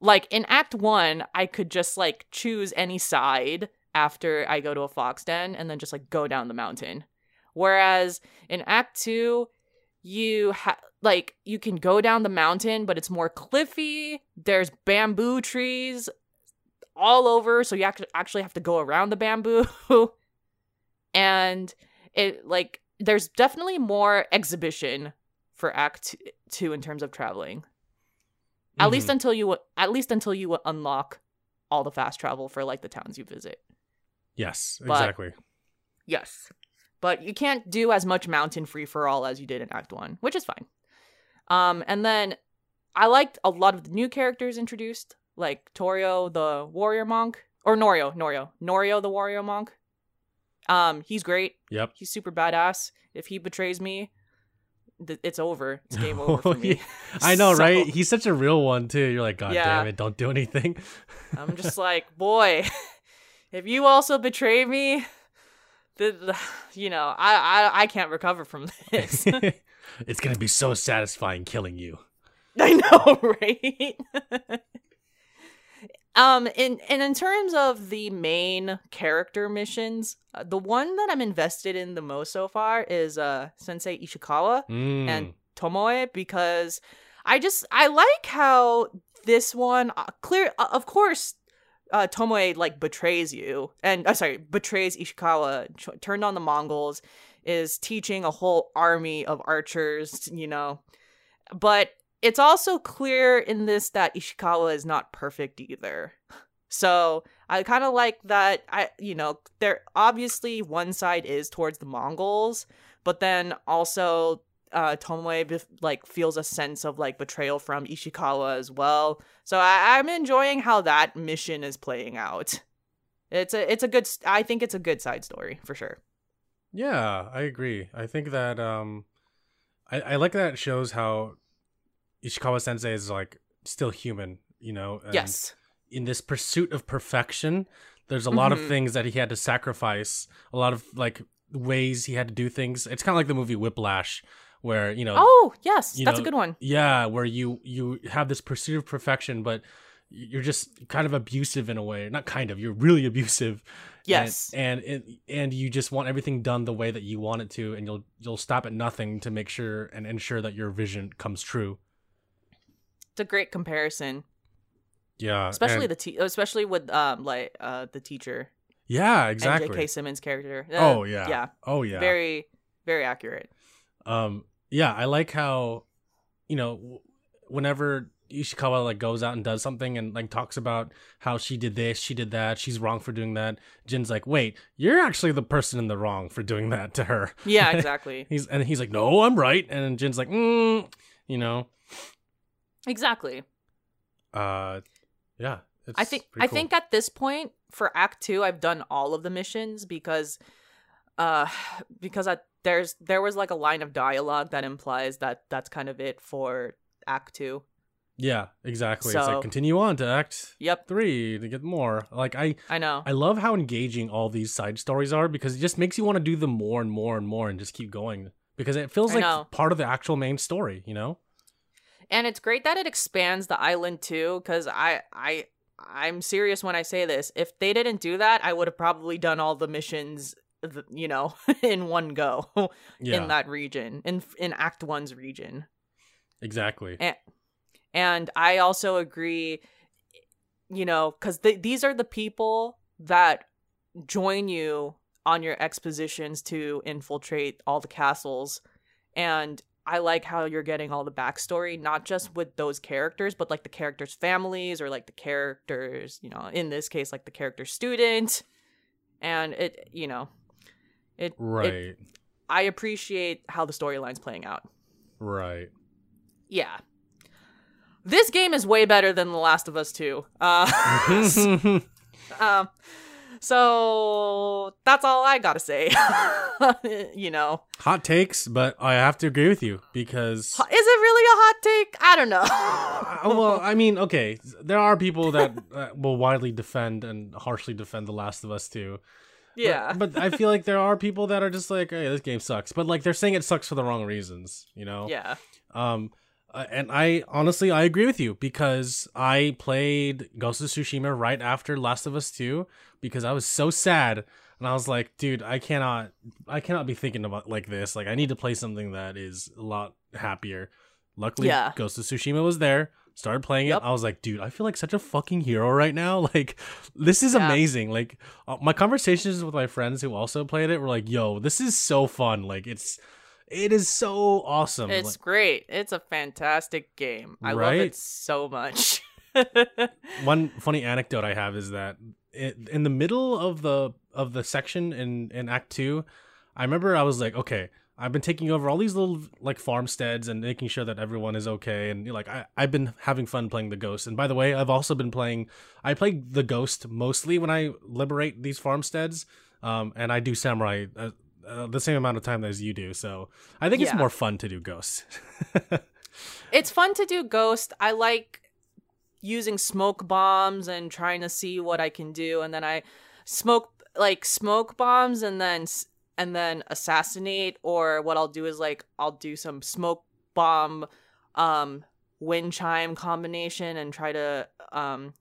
Like in Act One, I could just like choose any side after I go to a fox den and then just like go down the mountain. Whereas in Act Two, you have... Like, you can go down the mountain, but it's more cliffy. There's bamboo trees all over, so you actually have to go around the bamboo. And, it like, there's definitely more exhibition for Act two in terms of traveling. Mm-hmm. At least until you at least until you unlock all the fast travel for, like, the towns you visit. Yes, exactly. But, yes. But you can't do as much mountain free-for-all as you did in Act one, which is fine. Um, and then I liked a lot of the new characters introduced, like Torio the warrior monk, or Norio, Norio, Norio the warrior monk. Um, he's great. Yep. He's super badass. If he betrays me, th- it's over. It's game over for me. I know, so, right? He's such a real one too. You're like, God yeah. damn it, don't do anything. I'm just like, boy, if you also betray me, the, the you know, I, I I can't recover from this. It's going to be so satisfying killing you. I know, right? um, and, and in terms of the main character missions, uh, the one that I'm invested in the most so far is uh, Sensei Ishikawa mm. and Tomoe, because I just, I like how this one, uh, clear, uh, of course, uh, Tomoe, like, betrays you, and, uh, sorry, betrays Ishikawa, ch- turned on the Mongols, is teaching a whole army of archers, you know. But it's also clear in this that Ishikawa is not perfect either. So I kind of like that, I you know, there obviously one side is towards the Mongols, but then also uh, Tomoe like feels a sense of like betrayal from Ishikawa as well. So I- I'm enjoying how that mission is playing out. It's a, it's a good, I think it's a good side story for sure. Yeah, I agree. I think that um, I, I like that it shows how Ishikawa Sensei is like still human, you know. And yes. In this pursuit of perfection, there's a mm-hmm. lot of things that he had to sacrifice. A lot of like ways he had to do things. It's kind of like the movie Whiplash, where you know. Oh yes, that's know, a good one. Yeah, where you you have this pursuit of perfection, but you're just kind of abusive in a way. Not kind of. You're really abusive. Yes, and and, and and you just want everything done the way that you want it to, and you'll you'll stop at nothing to make sure and ensure that your vision comes true. It's a great comparison. Yeah, especially and, the te- especially with um like uh the teacher. Yeah, exactly. J K Simmons' character. Uh, oh yeah. Yeah. Oh yeah. Very very accurate. Um. Yeah, I like how, you know, whenever Ishikawa like goes out and does something and like talks about how she did this, she did that, she's wrong for doing that. Jin's like, wait, you're actually the person in the wrong for doing that to her. Yeah, exactly. he's and he's like, no, I'm right. And Jin's like, mm, you know, exactly. Uh, yeah. It's I think I cool. think at this point for Act Two, I've done all of the missions because, uh, because I, there's there was like a line of dialogue that implies that that's kind of it for Act Two. Yeah, exactly. So, it's like continue on to Act yep. three to get more. Like I, I know. I love how engaging all these side stories are, because it just makes you want to do them more and more and more and just keep going, because it feels I like know. part of the actual main story, you know? And it's great that it expands the island too, because I, I, I'm serious when I say this. If they didn't do that, I would have probably done all the missions, you know, in one go yeah. in that region, in in Act One's region. Exactly. And, and I also agree, you know, because th- these are the people that join you on your expositions to infiltrate all the castles. And I like how you're getting all the backstory, not just with those characters, but like the characters' families, or like the characters, you know, in this case, like the character student. And it, you know, it, right. It, I appreciate how the storyline's playing out. Right. Yeah. This game is way better than The Last of Us two. Uh, so, um, so that's all I gotta say. You know, hot takes, but I have to agree with you because is it really a hot take? I don't know. Well, I mean, okay, there are people that uh, will widely defend and harshly defend The Last of Us two. Yeah, but, but I feel like there are people that are just like, "Hey, this game sucks," but like they're saying it sucks for the wrong reasons. You know? Yeah. Um. Uh, and I honestly, I agree with you because I played Ghost of Tsushima right after Last of Us two because I was so sad and I was like, dude, I cannot, I cannot be thinking about like this. Like I need to play something that is a lot happier. Luckily, yeah. Ghost of Tsushima was there, started playing yep. it. I was like, dude, I feel like such a fucking hero right now. Like this is yeah. amazing. Like uh, my conversations with my friends who also played it were like, yo, this is so fun. Like it's, It is so awesome. It's like, great. It's a fantastic game. I right? love it so much. One funny anecdote I have is that it, in the middle of the of the section in, in Act two, I remember I was like, okay, I've been taking over all these little like farmsteads and making sure that everyone is okay. And like I, I've been having fun playing the Ghost. And by the way, I've also been playing, I play the Ghost mostly when I liberate these farmsteads. Um, and I do Samurai uh, Uh, the same amount of time as you do, so I think yeah. it's more fun to do Ghost. It's fun to do Ghost. I like using smoke bombs and trying to see what I can do, and then I smoke like smoke bombs and then and then assassinate. Or what I'll do is like I'll do some smoke bomb, um, wind chime combination and try to um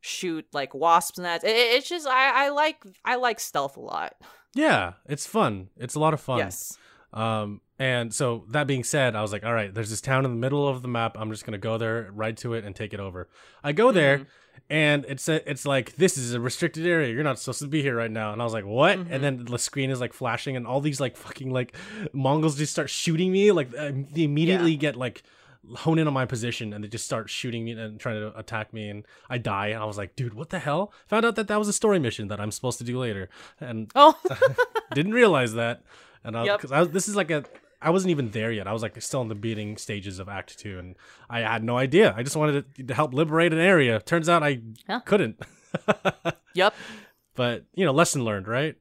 shoot like wasps and that. It, it's just I I like I like stealth a lot. Yeah, it's fun. It's a lot of fun. Yes. Um, and so that being said, I was like, all right, there's this town in the middle of the map. I'm just going to go there, ride to it, and take it over. I go mm-hmm. there, and it's a, it's like, this is a restricted area. You're not supposed to be here right now. And I was like, what? Mm-hmm. And then the screen is like flashing, and all these like fucking like Mongols just start shooting me. Like they immediately yeah. get like hone in on my position, and they just start shooting me and trying to attack me, and I die. And I was like, dude, what the hell? Found out that that was a story mission that I'm supposed to do later, and oh didn't realize that. And I, yep. cause I was, this is like a I wasn't even there yet. I was like still in the beginning stages of Act two, and I had no idea. I just wanted to help liberate an area. Turns out I yeah. couldn't. Yep. But you know, lesson learned, right?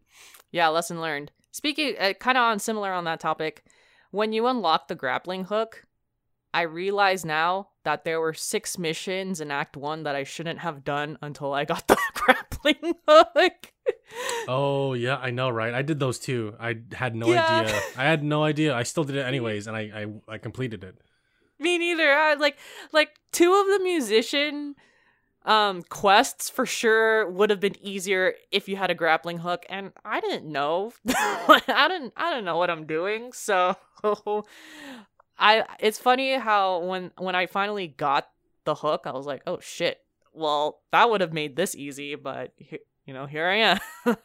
Yeah, lesson learned. Speaking uh, kind of on similar on that topic, when you unlock the grappling hook, I realize now that there were six missions in Act one that I shouldn't have done until I got the grappling hook. Oh, yeah, I know, right? I did those too. I had no yeah. idea. I had no idea. I still did it anyways, and I, I, I completed it. Me neither. I, like, like two of the musician um, quests for sure would have been easier if you had a grappling hook, and I didn't know. I didn't. I don't know what I'm doing, so... I it's funny how when when I finally got the hook, I was like, oh shit, well that would have made this easy, but he, you know, here I am.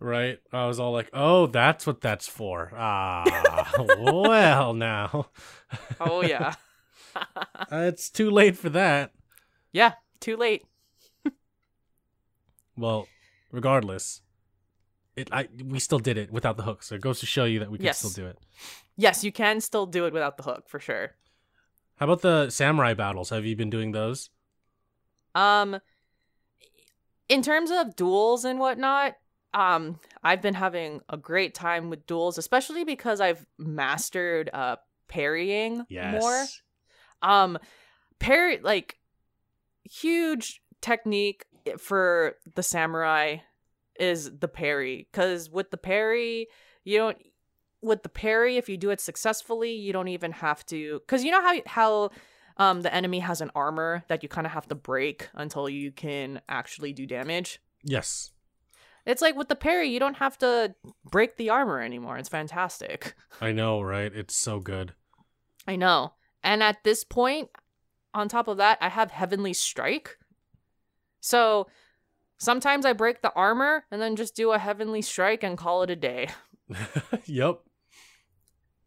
Right, I was all like, oh, that's what that's for. Ah, well now. Oh yeah. uh, it's too late for that. Yeah, too late. Well, regardless, it I we still did it without the hook, so it goes to show you that we can yes. still do it. Yes, you can still do it without the hook, for sure. How about the samurai battles? Have you been doing those? Um, in terms of duels and whatnot, um, I've been having a great time with duels, especially because I've mastered uh parrying yes. more. Um, parry, like, huge technique for the samurai is the parry, because with the parry, you don't... With the parry, if you do it successfully, you don't even have to... Because you know how how Um, the enemy has an armor that you kind of have to break until you can actually do damage. Yes. It's like with the parry, you don't have to break the armor anymore. It's fantastic. I know, right? It's so good. I know. And at this point, on top of that, I have Heavenly Strike. So sometimes I break the armor and then just do a Heavenly Strike and call it a day. Yep.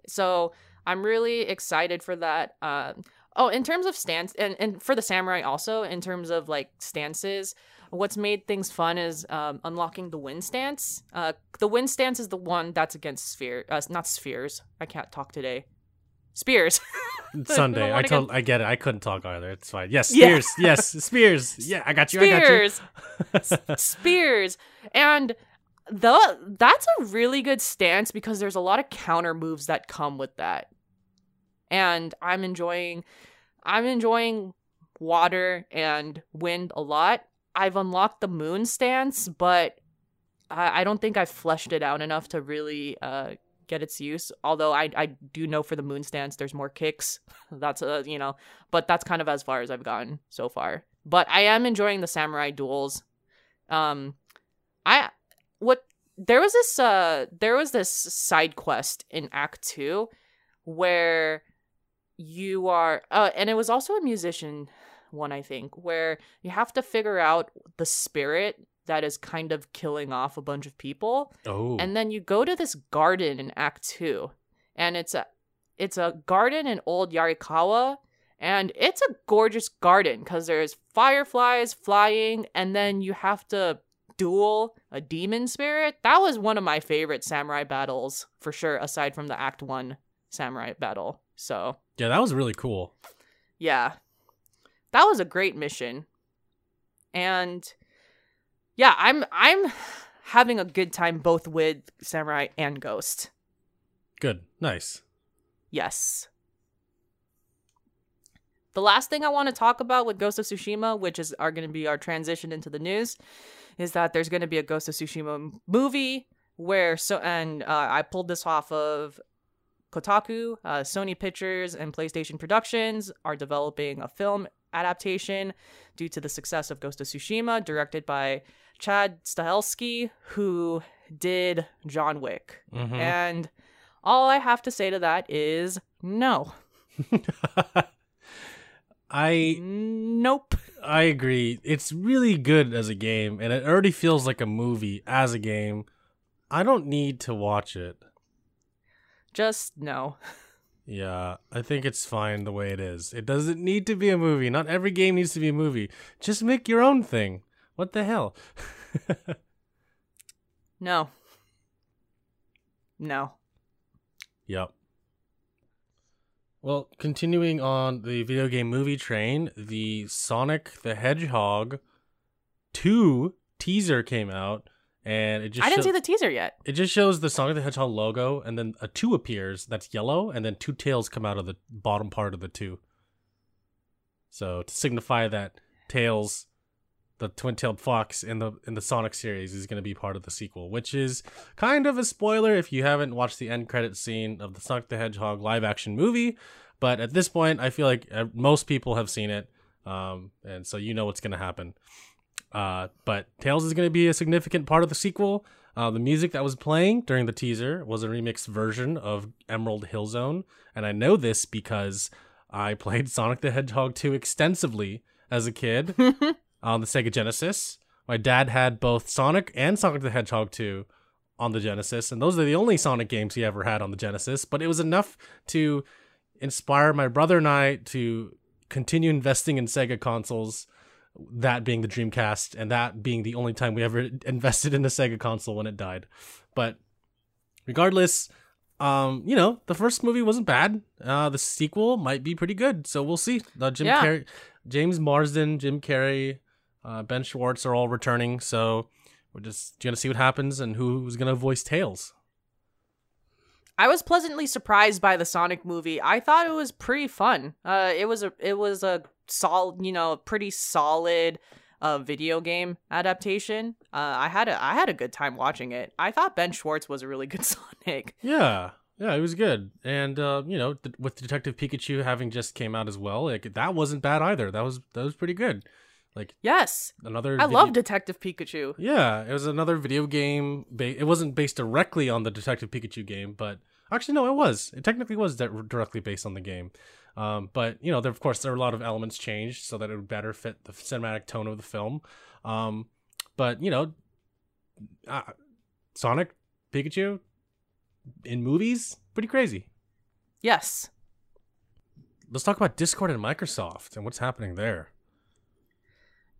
So I'm really excited for that. Um, oh, in terms of stance, and, and for the samurai also, in terms of like stances, what's made things fun is um, unlocking the wind stance. Uh, the wind stance is the one that's against sphere, uh, not spheres. I can't talk today. Spears. Sunday. I told. Against... I get it. I couldn't talk either. It's fine. Yes, spears. Yeah. Yes, spears. Yeah, I got you. Spears. I got you. Spears. And the that's a really good stance because there's a lot of counter moves that come with that. And I'm enjoying, I'm enjoying water and wind a lot. I've unlocked the moon stance, but I, I don't think I've fleshed it out enough to really uh, get its use. Although I, I do know for the moon stance, there's more kicks. That's a, you know, but that's kind of as far as I've gotten so far. But I am enjoying the samurai duels. Um, I what there was this uh there was this side quest in Act Two where you are, uh, and it was also a musician one, I think, where you have to figure out the spirit that is kind of killing off a bunch of people. Oh. And then you go to this garden in Act Two, and it's a it's a garden in Old Yarikawa, and it's a gorgeous garden because there's fireflies flying, and then you have to duel a demon spirit. That was one of my favorite samurai battles for sure, aside from the Act One samurai battle. So yeah, that was really cool. Yeah. That was a great mission. And yeah, I'm I'm having a good time both with Samurai and Ghost. Good. Nice. Yes. The last thing I want to talk about with Ghost of Tsushima, which is are going to be our transition into the news, is that there's going to be a Ghost of Tsushima movie where so and uh, I pulled this off of Kotaku. uh, Sony Pictures and PlayStation Productions are developing a film adaptation due to the success of Ghost of Tsushima, directed by Chad Stahelski, who did John Wick. Mm-hmm. And all I have to say to that is no. I nope. I agree. It's really good as a game, and it already feels like a movie as a game. I don't need to watch it. Just no. Yeah, I think it's fine the way it is. It doesn't need to be a movie. Not every game needs to be a movie. Just make your own thing. What the hell? No. No. Yep. Well, continuing on the video game movie train, the Sonic the Hedgehog two teaser came out. And it just I didn't show- see the teaser yet. It just shows the Sonic the Hedgehog logo, and then a two appears that's yellow, and then two tails come out of the bottom part of the two. So to signify that Tails, the twin-tailed fox in the in the Sonic series, is going to be part of the sequel, which is kind of a spoiler if you haven't watched the end credit scene of the Sonic the Hedgehog live-action movie. But at this point, I feel like most people have seen it, um, and so you know what's going to happen. Uh, but Tails is going to be a significant part of the sequel. Uh, the music that was playing during the teaser was a remixed version of Emerald Hill Zone. And I know this because I played Sonic the Hedgehog two extensively as a kid on the Sega Genesis. My dad had both Sonic and Sonic the Hedgehog two on the Genesis. And those are the only Sonic games he ever had on the Genesis. But it was enough to inspire my brother and I to continue investing in Sega consoles. That being the Dreamcast, and that being the only time we ever invested in a Sega console when it died. But regardless, um, you know, the first movie wasn't bad. Uh, the sequel might be pretty good, so we'll see. Uh, Jim yeah. Carrey, James Marsden, Jim Carrey, uh, Ben Schwartz are all returning, so we're just going to see what happens and who's going to voice Tails. I was pleasantly surprised by the Sonic movie. I thought it was pretty fun. Uh, it was a, it was a solid, you know, pretty solid, uh, video game adaptation. Uh, I had a, I had a good time watching it. I thought Ben Schwartz was a really good Sonic. Yeah, Yeah, it was good. And, uh, you know, th- with Detective Pikachu having just came out as well, like, that wasn't bad either. That was that was pretty good. Like, yes, another. I video- love Detective Pikachu. Yeah, it was another video game. Ba- it wasn't based directly on the Detective Pikachu game, but actually, no, it was. It technically was de- directly based on the game. Um, but, you know, there, of course, there were a lot of elements changed so that it would better fit the cinematic tone of the film. Um, but, you know, uh, Sonic, Pikachu in movies, pretty crazy. Yes. Let's talk about Discord and Microsoft and what's happening there.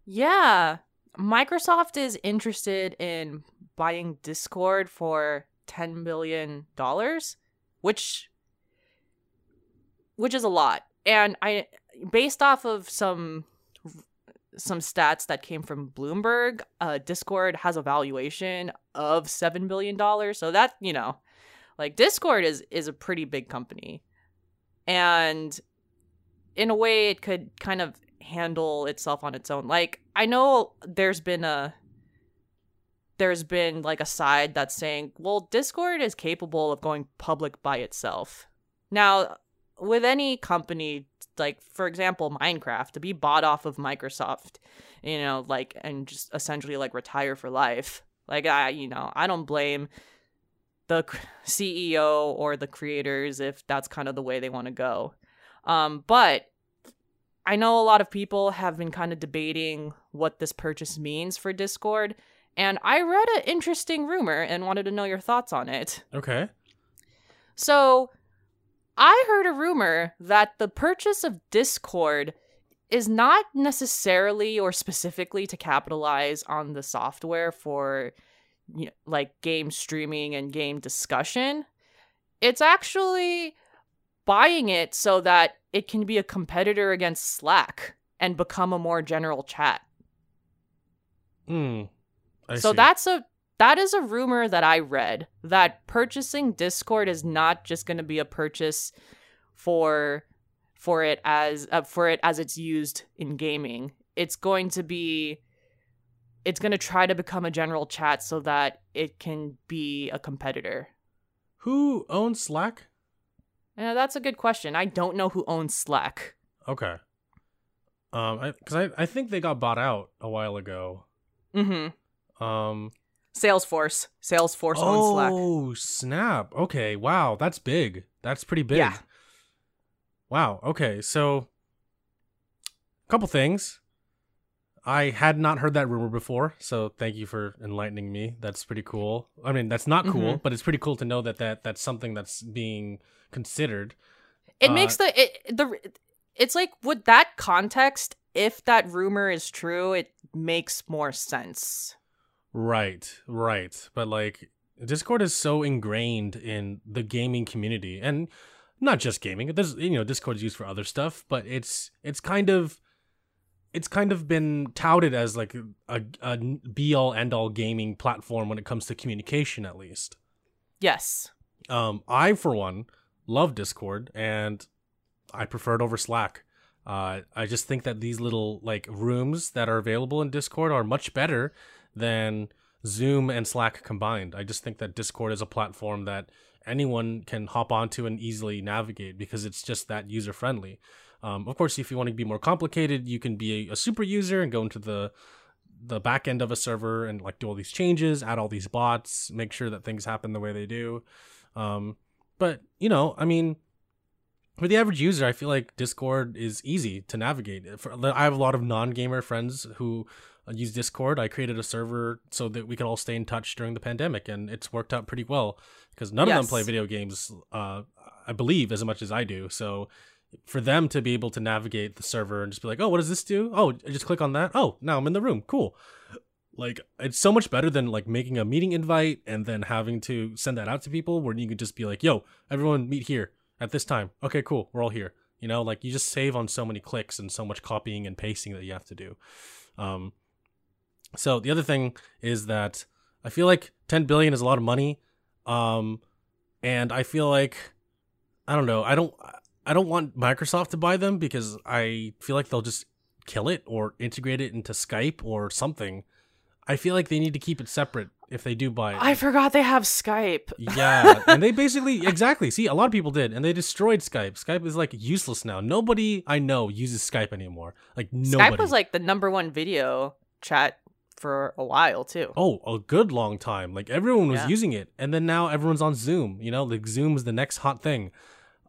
Yeah, Microsoft is interested in buying Discord for ten billion dollars, which which is a lot. And I, based off of some some stats that came from Bloomberg, uh, Discord has a valuation of seven billion dollars. So that, you know, like Discord is, is a pretty big company. And in a way, it could kind of handle itself on its own. Like, I know there's been a there's been like a side that's saying, well, Discord is capable of going public by itself. Now, with any company, like for example Minecraft, to be bought off of Microsoft, you know, like, and just essentially like retire for life, like, I, you know, I don't blame the C E O or the creators if that's kind of the way they want to go. Um but I know a lot of people have been kind of debating what this purchase means for Discord, and I read an interesting rumor and wanted to know your thoughts on it. Okay. So, I heard a rumor that the purchase of Discord is not necessarily or specifically to capitalize on the software for, you know, like game streaming and game discussion. It's actually buying it so that it can be a competitor against Slack and become a more general chat. Hmm. So see. that's a that is a rumor that I read, that purchasing Discord is not just going to be a purchase for for it as uh, for it as it's used in gaming. It's going to be it's going to try to become a general chat so that it can be a competitor. Who owns Slack? Yeah, that's a good question. I don't know who owns Slack. Okay. Um, I, cause I, I think they got bought out a while ago. Mm-hmm. Um, Salesforce. Salesforce oh, owns Slack. Oh, snap. Okay. Wow. That's big. That's pretty big. Yeah. Wow. Okay. So, a couple things. I had not heard that rumor before, so thank you for enlightening me. That's pretty cool. I mean, that's not cool, mm-hmm. but it's pretty cool to know that, that that's something that's being considered. It uh, makes the it, the it's like, with that context, if that rumor is true, it makes more sense. Right, right. But like, Discord is so ingrained in the gaming community, and not just gaming. There's, you know, Discord is used for other stuff, but it's it's kind of It's kind of been touted as like a, a be-all, end-all gaming platform when it comes to communication, at least. Yes. Um, I, for one, love Discord, and I prefer it over Slack. Uh, I just think that these little like rooms that are available in Discord are much better than Zoom and Slack combined. I just think that Discord is a platform that anyone can hop onto and easily navigate because it's just that user-friendly. Um, of course, if you want to be more complicated, you can be a, a super user and go into the the back end of a server and like do all these changes, add all these bots, make sure that things happen the way they do. Um, but, you know, I mean, for the average user, I feel like Discord is easy to navigate. For, I have a lot of non-gamer friends who use Discord. I created a server so that we could all stay in touch during the pandemic, and it's worked out pretty well because none yes. of them play video games, uh, I believe, as much as I do. So for them to be able to navigate the server and just be like, oh, what does this do? Oh, I just click on that. Oh, now I'm in the room. Cool. Like, it's so much better than like making a meeting invite and then having to send that out to people, where you could just be like, yo, everyone meet here at this time. Okay, cool. We're all here. You know, like, you just save on so many clicks and so much copying and pasting that you have to do. Um, so the other thing is that I feel like ten billion is a lot of money. Um, and I feel like, I don't know. I don't, I don't want Microsoft to buy them because I feel like they'll just kill it or integrate it into Skype or something. I feel like they need to keep it separate if they do buy it. I forgot they have Skype. Yeah, and they basically, exactly, see, a lot of people did, and they destroyed Skype. Skype is, like, useless now. Nobody I know uses Skype anymore. Like, nobody. Skype was, like, the number one video chat for a while, too. Oh, a good long time. Like, everyone was yeah. using it, and then now everyone's on Zoom. You know, like, Zoom is the next hot thing.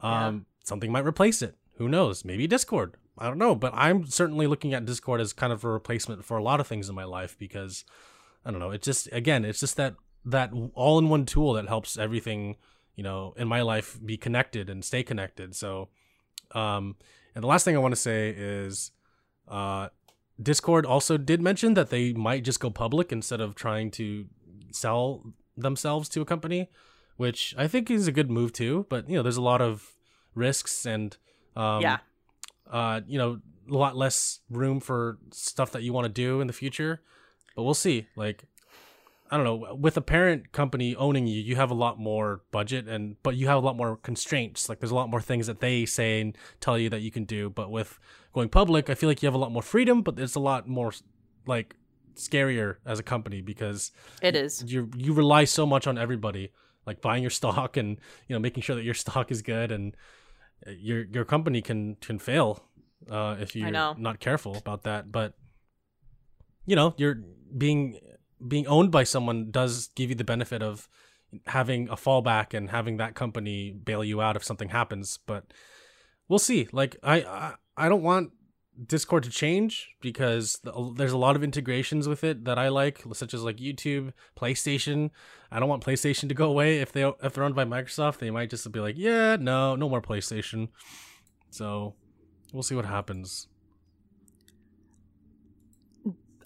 Um, yeah. Something might replace it. Who knows? Maybe Discord. I don't know, but I'm certainly looking at Discord as kind of a replacement for a lot of things in my life because, I don't know, it's just, again, it's just that that all-in-one tool that helps everything, you know, in my life be connected and stay connected. So, um, and the last thing I want to say is uh, Discord also did mention that they might just go public instead of trying to sell themselves to a company, which I think is a good move too, but, you know, there's a lot of risks and... Um, yeah. Uh, you know, a lot less room for stuff that you want to do in the future, but we'll see. Like, I don't know, with a parent company owning you, you have a lot more budget, and but you have a lot more constraints. Like, there's a lot more things that they say and tell you that you can do. But with going public, I feel like you have a lot more freedom, but it's a lot more like scarier as a company because it is you you rely so much on everybody, like buying your stock and you know making sure that your stock is good and. Your your company can can fail uh, if you're not careful about that. But you know, you're being being owned by someone does give you the benefit of having a fallback and having that company bail you out if something happens. But we'll see. Like I I, I don't want Discord to change because there's a lot of integrations with it that I like, such as like YouTube, PlayStation. I don't want PlayStation to go away. If they if they're owned by Microsoft, they might just be like, yeah, no, no more PlayStation. So we'll see what happens.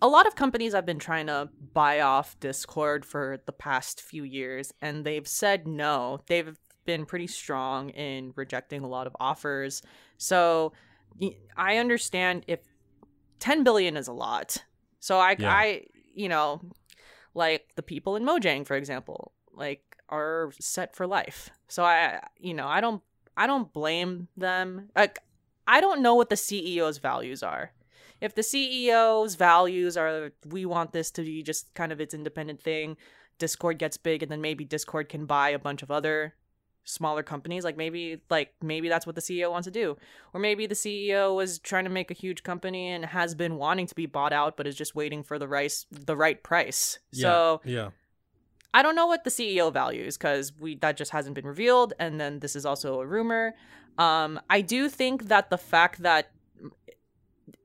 A lot of companies have been trying to buy off Discord for the past few years, and they've said no. They've been pretty strong in rejecting a lot of offers. So I understand if ten billion is a lot. So I, yeah. I, you know, like the people in Mojang, for example, like are set for life. So I, you know, I don't, I don't blame them. Like, I don't know what the C E O's values are. If the C E O's values are, we want this to be just kind of its independent thing. Discord gets big and then maybe Discord can buy a bunch of other smaller companies, like maybe like maybe that's what the C E O wants to do, or maybe the C E O was trying to make a huge company and has been wanting to be bought out but is just waiting for the rice the right price. Yeah, so yeah I don't know what the C E O values, because we that just hasn't been revealed, and then this is also a rumor. um I do think that the fact that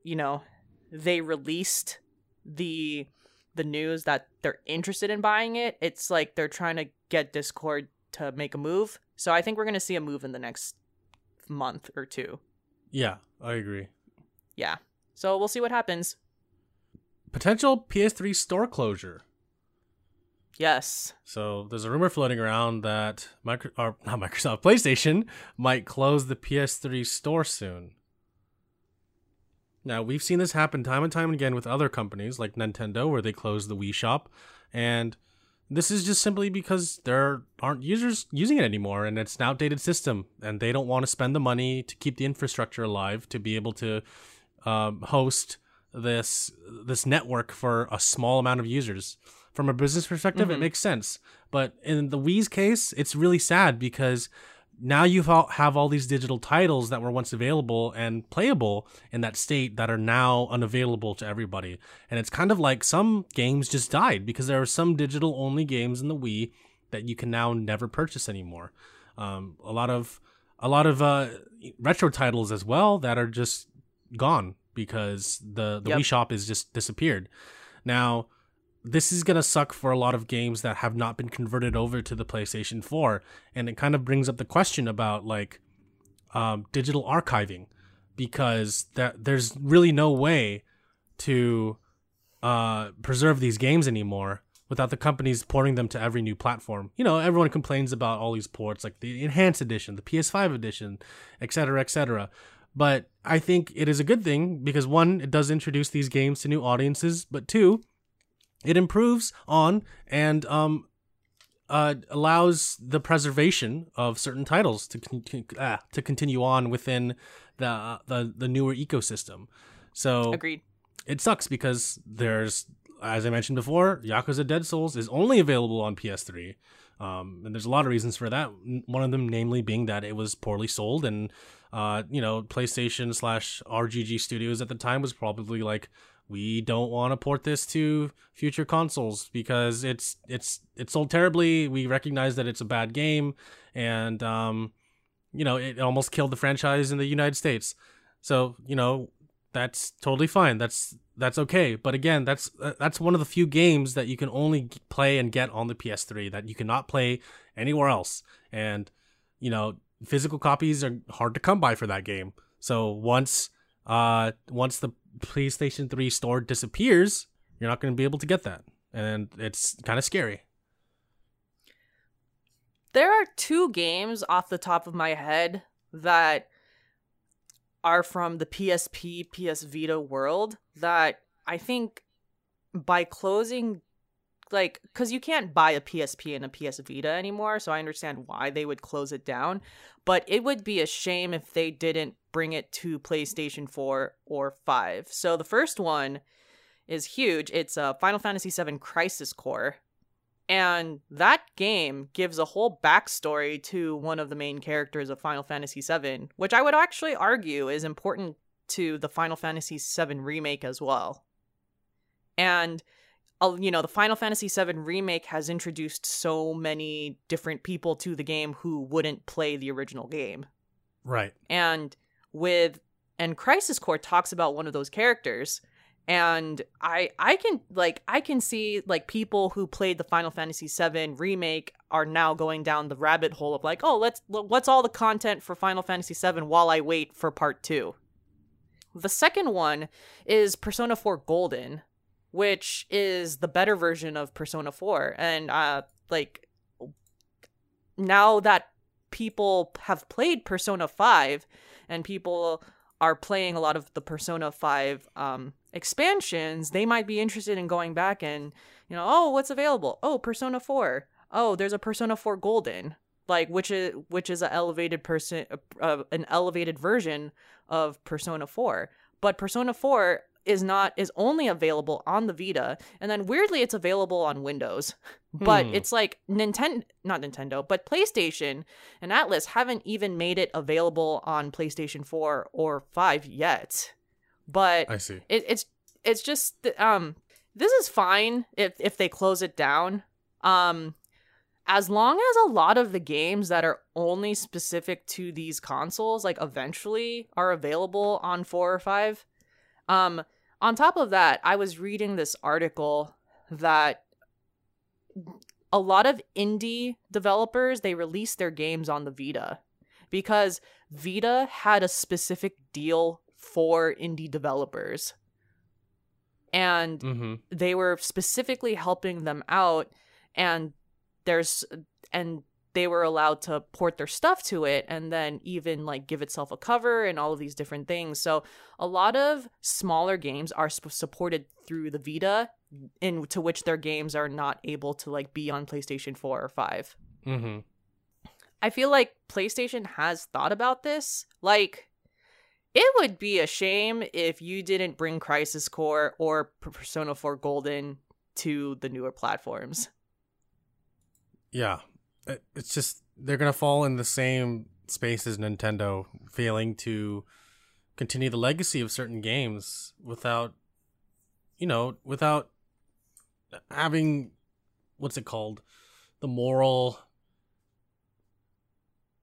you know they released the the news that they're interested in buying it, it's like they're trying to get Discord to make a move. So I think we're going to see a move in the next month or two. Yeah, I agree. Yeah. So we'll see what happens. Potential P S three store closure. Yes. So there's a rumor floating around that Micro- or not Microsoft, PlayStation might close the P S three store soon. Now, we've seen this happen time and time again with other companies like Nintendo, where they close the Wii shop, and this is just simply because there aren't users using it anymore, and it's an outdated system, and they don't want to spend the money to keep the infrastructure alive to be able to um, host this this network for a small amount of users. From a business perspective, mm-hmm. It makes sense. But in the Wii's case, it's really sad because now you have all these digital titles that were once available and playable in that state that are now unavailable to everybody. And it's kind of like some games just died because there are some digital only games in the Wii that you can now never purchase anymore. Um, a lot of a lot of uh, retro titles as well that are just gone because the, the yep. Wii shop has just disappeared. Now, this is going to suck for a lot of games that have not been converted over to the PlayStation four. And it kind of brings up the question about like um, digital archiving, because that there's really no way to uh, preserve these games anymore without the companies porting them to every new platform. You know, everyone complains about all these ports, like the Enhanced Edition, the P S five Edition, et cetera, et cetera. But I think it is a good thing because one, it does introduce these games to new audiences, but two, it improves on and um, uh, allows the preservation of certain titles to con- uh, to continue on within the, uh, the the newer ecosystem. So agreed. It sucks because there's as I mentioned before, Yakuza Dead Souls is only available on P S three. Um, and there's a lot of reasons for that. One of them, namely, being that it was poorly sold, and uh, you know, PlayStation slash R G G Studios at the time was probably like, we don't want to port this to future consoles because it's it's it's sold terribly. We recognize that it's a bad game, and um, you know, it almost killed the franchise in the United States. So you know, that's totally fine. That's that's okay. But again, that's uh, that's one of the few games that you can only play and get on the P S three that you cannot play anywhere else. And you know, physical copies are hard to come by for that game. So once uh once the PlayStation three store disappears, you're not going to be able to get that, and it's kind of scary. There are two games off the top of my head that are from the P S P, P S Vita world that I think by closing, like, because you can't buy a P S P and a P S Vita anymore, so I understand why they would close it down, but it would be a shame if they didn't bring it to PlayStation four or five. So the first one is huge. It's uh, Final Fantasy seven Crisis Core, and that game gives a whole backstory to one of the main characters of Final Fantasy seven, which I would actually argue is important to the Final Fantasy seven remake as well. And you know, the Final Fantasy seven remake has introduced so many different people to the game who wouldn't play the original game. Right. And with and Crisis Core talks about one of those characters, and I I can like I can see like people who played the Final Fantasy seven remake are now going down the rabbit hole of like, "Oh, let's what's all the content for Final Fantasy seven while I wait for part two?" The second one is Persona four Golden, which is the better version of Persona four. And uh, like, now that people have played Persona five and people are playing a lot of the Persona five um, expansions, they might be interested in going back and, you know, oh, what's available? Oh, Persona four. Oh, there's a Persona four Golden, like which is which is an elevated person, uh, an elevated version of Persona four. But Persona four is not is only available on the Vita, and then weirdly it's available on Windows. But hmm. it's like Nintendo, not Nintendo, but PlayStation and Atlas haven't even made it available on PlayStation four or five yet. But I see. It, it's it's just um this is fine if if they close it down. Um as long as a lot of the games that are only specific to these consoles like eventually are available on four or five. Um On top of that, I was reading this article that a lot of indie developers, they released their games on the Vita because Vita had a specific deal for indie developers. And mm-hmm. they were specifically helping them out, and there's and they were allowed to port their stuff to it and then even like give itself a cover and all of these different things. So a lot of smaller games are sp- supported through the Vita, in to which their games are not able to like be on PlayStation four or five. Mm-hmm. I feel like PlayStation has thought about this. Like, it would be a shame if you didn't bring Crisis Core or Persona four Golden to the newer platforms. Yeah. It's just, they're going to fall in the same space as Nintendo, failing to continue the legacy of certain games without, you know, without having, what's it called, the moral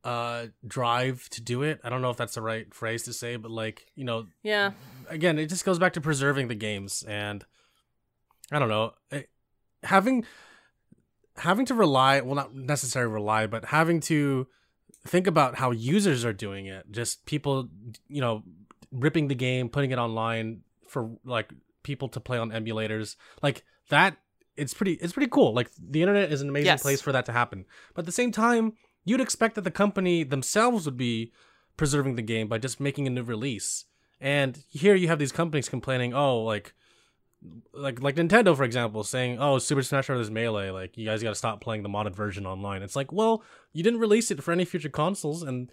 uh, drive to do it. I don't know if that's the right phrase to say, but like, you know, yeah. Again, it just goes back to preserving the games, and I don't know, it, having... having to rely, well, not necessarily rely, but having to think about how users are doing it. Just people, you know, ripping the game, putting it online for like people to play on emulators, like that. It's pretty, it's pretty cool. Like, the internet is an amazing yes. place for that to happen. But at the same time, you'd expect that the company themselves would be preserving the game by just making a new release. And here you have these companies complaining, oh, like, Like like Nintendo, for example, saying, "Oh, Super Smash Bros. Melee, like, you guys got to stop playing the modded version online." It's like, well, you didn't release it for any future consoles, and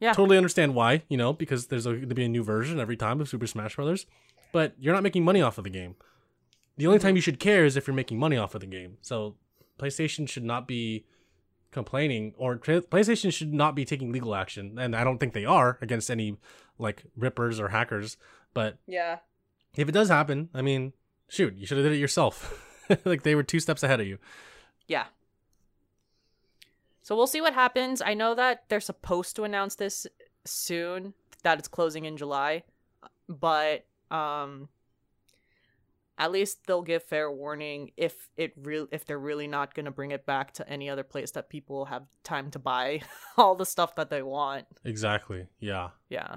yeah, totally understand why, you know, because there's going to be a new version every time of Super Smash Brothers, but you're not making money off of the game. The only time you should care is if you're making money off of the game. So PlayStation should not be complaining, or PlayStation should not be taking legal action. And I don't think they are against any like rippers or hackers. But yeah, if it does happen, I mean, shoot, you should have did it yourself. Like they were two steps ahead of you. Yeah. So we'll see what happens. I know that they're supposed to announce this soon, that it's closing in July, but um, at least they'll give fair warning if it re- if they're really not going to bring it back to any other place that people have time to buy all the stuff that they want. Exactly. Yeah. Yeah.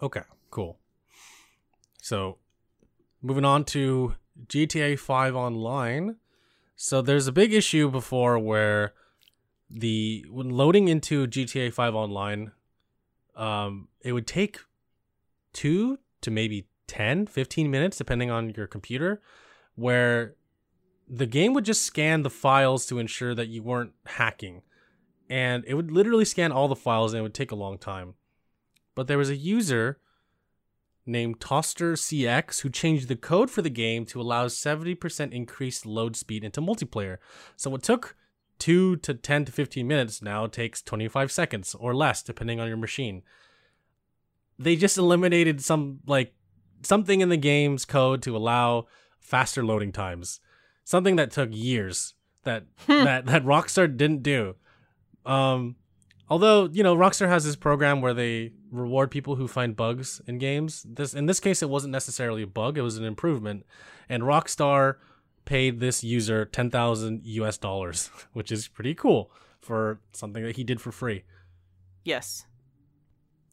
Okay, cool. So moving on to G T A five Online. So there's a big issue before where the when loading into G T A five Online, um, it would take two to maybe ten, fifteen minutes, depending on your computer, where the game would just scan the files to ensure that you weren't hacking. And it would literally scan all the files and it would take a long time. But there was a user named Toster C X who changed the code for the game to allow seventy percent increased load speed into multiplayer. So what took two to ten to fifteen minutes now takes twenty-five seconds or less, depending on your machine. They just eliminated some like something in the game's code to allow faster loading times. Something that took years that that, that Rockstar didn't do. Um, although, you know, Rockstar has this program where they reward people who find bugs in games. This in this case, it wasn't necessarily a bug. It was an improvement. And Rockstar paid this user ten thousand U S dollars, which is pretty cool for something that he did for free. Yes.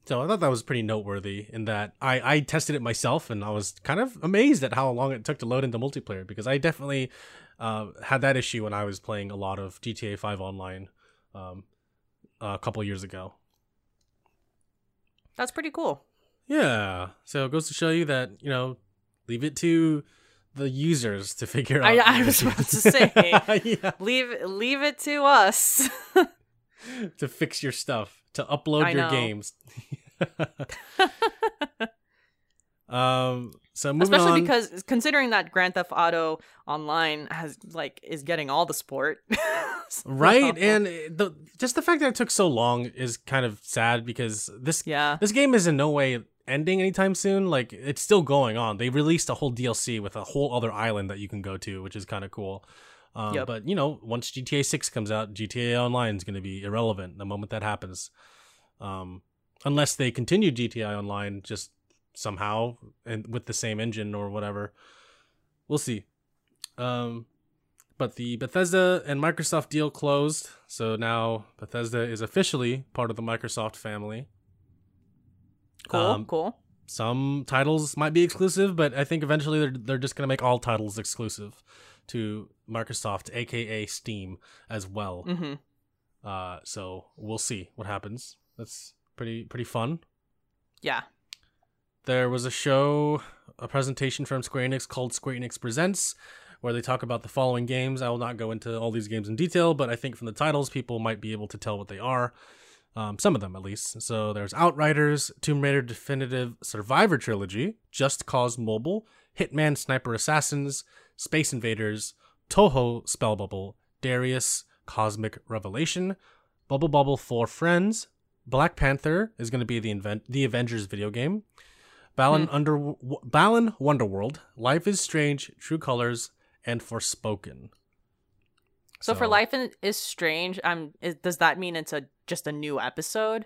So I thought that was pretty noteworthy in that I, I tested it myself and I was kind of amazed at how long it took to load into multiplayer, because I definitely uh, had that issue when I was playing a lot of G T A five Online um, a couple years ago. That's pretty cool. Yeah. So it goes to show you that, you know, leave it to the users to figure out. I, I was about to say, yeah. leave, leave it to us. To fix your stuff, to upload I your know. games. um, so moving Especially on. Because considering that Grand Theft Auto Online has like is getting all the sport, right? And the just the fact that it took so long is kind of sad, because this yeah. this game is in no way ending anytime soon. Like it's still going on. They released a whole D L C with a whole other island that you can go to, which is kind of cool. Um, yep. But, you know, once G T A six comes out, G T A Online is going to be irrelevant the moment that happens. Um, unless they continue G T A Online just somehow and with the same engine or whatever. We'll see. Um, but the Bethesda and Microsoft deal closed. So now Bethesda is officially part of the Microsoft family. Cool, um, cool. Some titles might be exclusive, but I think eventually they're, they're just going to make all titles exclusive to Microsoft, aka Steam, as well. Mm-hmm. Uh, so we'll see what happens. That's pretty pretty fun. Yeah. There was a show, a presentation from Square Enix called Square Enix Presents, where they talk about the following games. I will not go into all these games in detail, but I think from the titles, people might be able to tell what they are. Um, some of them, at least. So there's Outriders, Tomb Raider Definitive Survivor Trilogy, Just Cause Mobile, Hitman Sniper Assassins, Space Invaders, Toho Spell Bubble, Darius Cosmic Revelation, Bubble Bubble for Friends, Black Panther is going to be the invent the Avengers video game, Balan hmm. Under Balan Wonderworld, Life is Strange, True Colors, and Forspoken. So, so for Life is Strange, um, is, does that mean it's a just a new episode?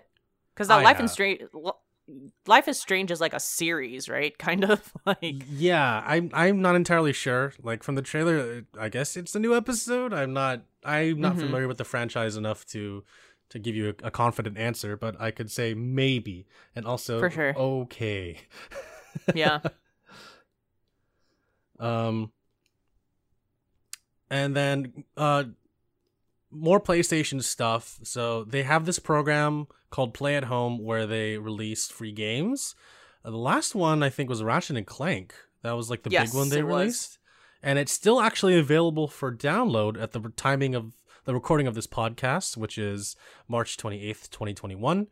Because that I Life is Strange. Life is Strange is like a series, right? Kind of like yeah. I'm I'm not entirely sure. Like from the trailer, I guess it's a new episode. I'm not I'm not mm-hmm. familiar with the franchise enough to to give you a, a confident answer, but I could say maybe, and also for sure. Okay. Yeah. Um. And then uh, more PlayStation stuff. So they have this program called Play at Home, where they released free games. Uh, the last one, I think, was Ratchet and Clank. That was like the yes, big one they released. Was. And it's still actually available for download at the timing of the recording of this podcast, which is March twenty-eighth, twenty twenty-one.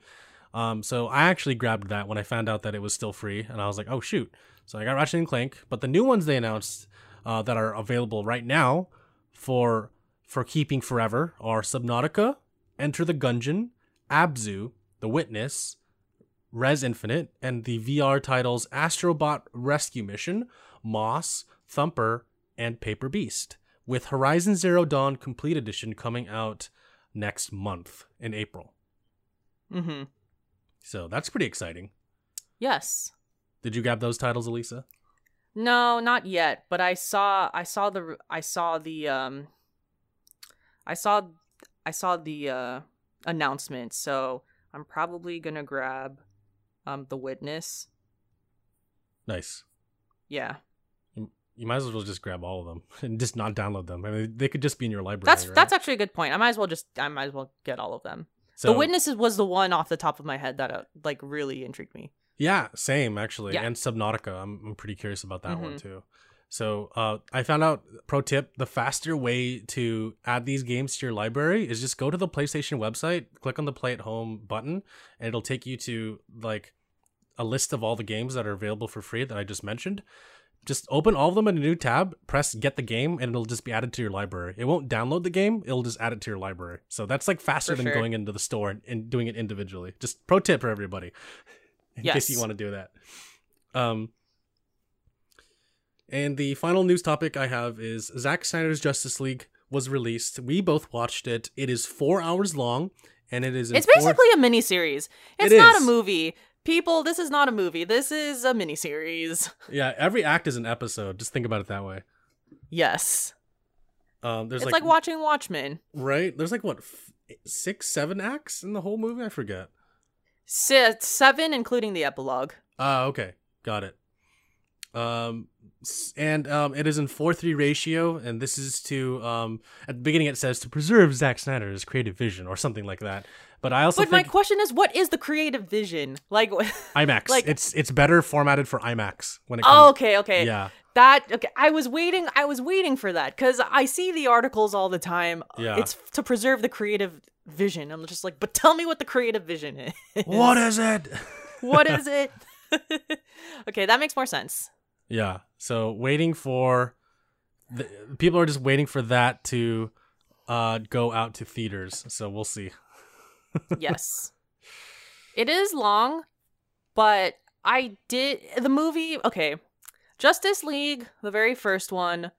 Um, so I actually grabbed that when I found out that it was still free. And I was like, oh, shoot. So I got Ratchet and Clank, but the new ones they announced uh, that are available right now for for keeping forever are Subnautica, Enter the Gungeon, Abzu, The Witness, Res Infinite, and the V R titles Astrobot Rescue Mission, Moss, Thumper, and Paper Beast, with Horizon Zero Dawn Complete Edition coming out next month in April. Mm-hmm. So that's pretty exciting. Yes. Did you grab those titles, Alisa? No, not yet. But I saw, I saw the, I saw the, um, I saw, I saw the uh, announcement. So I'm probably gonna grab, um, The Witness. Nice. Yeah. You, you might as well just grab all of them and just not download them. I mean, they could just be in your library. That's right? That's actually a good point. I might as well just, I might as well get all of them. So, The Witness was the one off the top of my head that uh, like really intrigued me. Yeah, same, actually. Yeah. And Subnautica. I'm, I'm pretty curious about that mm-hmm. one, too. So uh, I found out, pro tip, the faster way to add these games to your library is just go to the PlayStation website, click on the Play at Home button, and it'll take you to like a list of all the games that are available for free that I just mentioned. Just open all of them in a new tab, press Get the Game, and it'll just be added to your library. It won't download the game. It'll just add it to your library. So that's like faster for than sure. going into the store and, and doing it individually. Just pro tip for everybody. In yes. case you want to do that. Um, and the final news topic I have is Zack Snyder's Justice League was released. We both watched it. It is four hours long, and it is... It's four... basically a miniseries. It's it not is. a movie. People, this is not a movie. This is a miniseries. Yeah, every act is an episode. Just think about it that way. Yes. Um, there's it's like, like watching Watchmen. Right? There's like, what, f- six, seven acts in the whole movie? I forget. Seven, including the epilogue. Ah, uh, okay. Got it. Um, and um, it is in four three ratio, and this is to, um, at the beginning it says to preserve Zack Snyder's creative vision or something like that. But I also But think my question is, what is the creative vision? Like IMAX. Like, it's it's better formatted for IMAX when it comes. Oh, okay, okay. Yeah. That okay. I was waiting I was waiting for that cuz I see the articles all the time. Yeah. It's to preserve the creative vision. I'm just like, but tell me what the creative vision is. What is it? What is it? Okay, that makes more sense. Yeah. So waiting for the, people are just waiting for that to uh, go out to theaters. So we'll see. Yes. It is long, but I did the movie. Okay. Justice League, the very first one,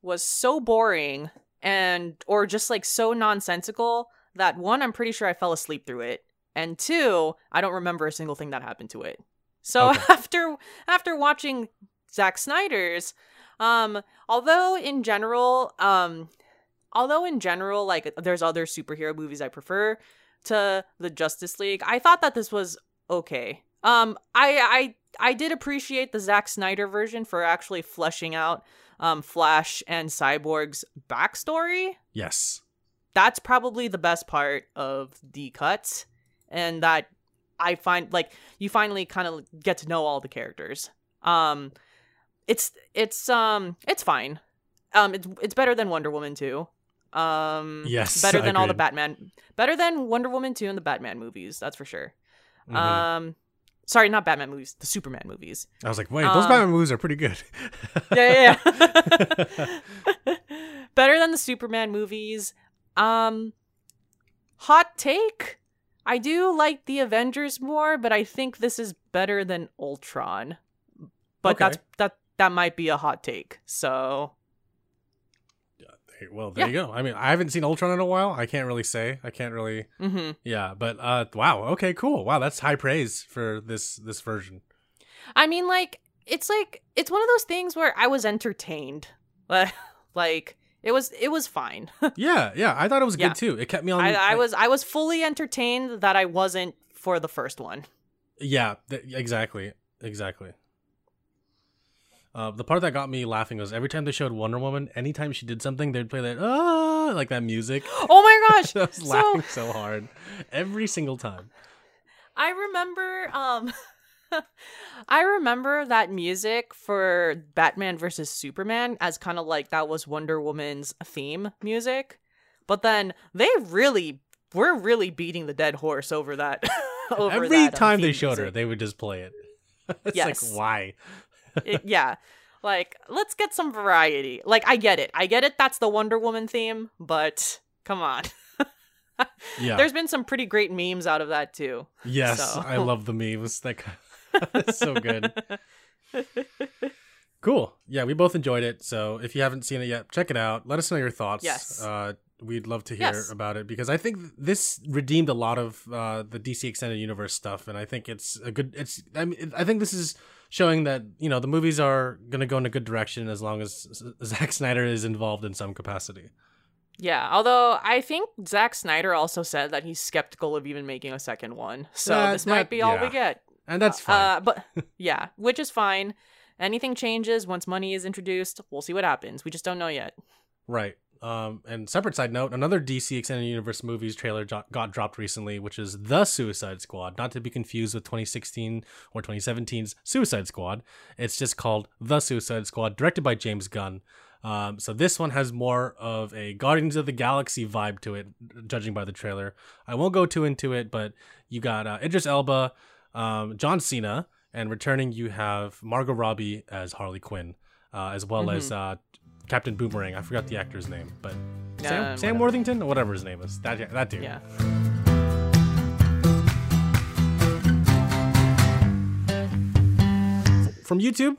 was so boring and or just like so nonsensical that one, I'm pretty sure I fell asleep through it. And two, I don't remember a single thing that happened to it. So okay. after after watching Zack Snyder's, um, although in general, um, although in general, like there's other superhero movies I prefer to the Justice League, I thought that this was okay. Um, I I I did appreciate the Zack Snyder version for actually fleshing out um, Flash and Cyborg's backstory. Yes, that's probably the best part of the cut, and that. I find like you finally kind of get to know all the characters. Um, it's it's um it's fine. Um, it's it's better than Wonder Woman two. Um, yes, better than all the Batman. Better than Wonder Woman two and the Batman movies. That's for sure. Mm-hmm. Um, sorry, not Batman movies. The Superman movies. I was like, wait, those um, Batman movies are pretty good. yeah, yeah. yeah. Better than the Superman movies. Um, hot take. I do like the Avengers more, but I think this is better than Ultron. But okay. that's that that might be a hot take. So, well, there yeah. you go. I mean, I haven't seen Ultron in a while. I can't really say. I can't really. Mm-hmm. Yeah, but uh, wow. Okay, cool. Wow, that's high praise for this this version. I mean, like it's like it's one of those things where I was entertained, but like. It was it was fine. yeah, yeah. I thought it was yeah. good too. It kept me on. I, I was I was fully entertained that I wasn't for the first one. Yeah, th- exactly, exactly. Uh, the part that got me laughing was every time they showed Wonder Woman, anytime she did something, they'd play that ah like that music. Oh my gosh! I was so... laughing so hard every single time. I remember. Um... I remember that music for Batman versus Superman as kind of like that was Wonder Woman's theme music. But then they really were really beating the dead horse over that. over Every that, um, time they showed music. Her, they would just play it. It's yes. like, why? it, yeah. Like, let's get some variety. Like, I get it. I get it. That's the Wonder Woman theme, but come on. Yeah. There's been some pretty great memes out of that, too. Yes, so. I love the memes. That That's so good. Cool. Yeah, we both enjoyed it. So if you haven't seen it yet, check it out. Let us know your thoughts. Yes. Uh, we'd love to hear yes. about it, because I think this redeemed a lot of uh, the D C Extended Universe stuff. And I think it's a good... It's. I mean, I think this is... showing that, you know, the movies are going to go in a good direction as long as Zack Snyder is involved in some capacity. Yeah, although I think Zack Snyder also said that he's skeptical of even making a second one. So that, this that, might be all yeah. we get. And that's fine. Uh, but yeah, which is fine. Anything changes once money is introduced. We'll see what happens. We just don't know yet. Right. Um, and separate side note, another D C Extended Universe movies trailer jo- got dropped recently, which is The Suicide Squad, not to be confused with twenty sixteen or twenty seventeen's Suicide Squad. It's just called The Suicide Squad, directed by James Gunn. Um, so this one has more of a Guardians of the Galaxy vibe to it, judging by the trailer. I won't go too into it, but you got uh, Idris Elba, um, John Cena, and returning you have Margot Robbie as Harley Quinn, uh, as well mm-hmm. as... Uh, Captain Boomerang. I forgot the actor's name, but yeah, Sam, whatever. Sam Worthington, whatever his name is. That that dude. Yeah. From YouTube,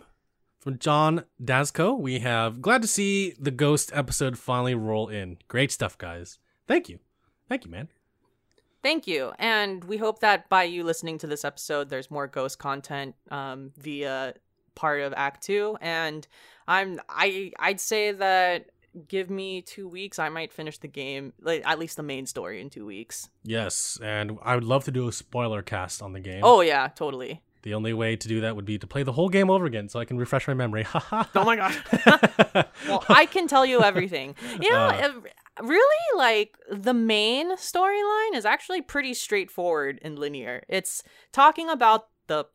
from John Dasco, we have glad to see the Ghost episode finally roll in. Great stuff, guys. Thank you. Thank you, man. Thank you. And we hope that by you listening to this episode, there's more Ghost content um, via... part of act two, and i'm i i'd say that give me two weeks, I might finish the game, like at least the main story, in two weeks. Yes, and I would love to do a spoiler cast on the game. Oh yeah, totally. The only way to do that would be to play the whole game over again so I can refresh my memory. Oh my god. Well, I can tell you everything, you know. uh, Really, like, the main storyline is actually pretty straightforward and linear. It's talking about the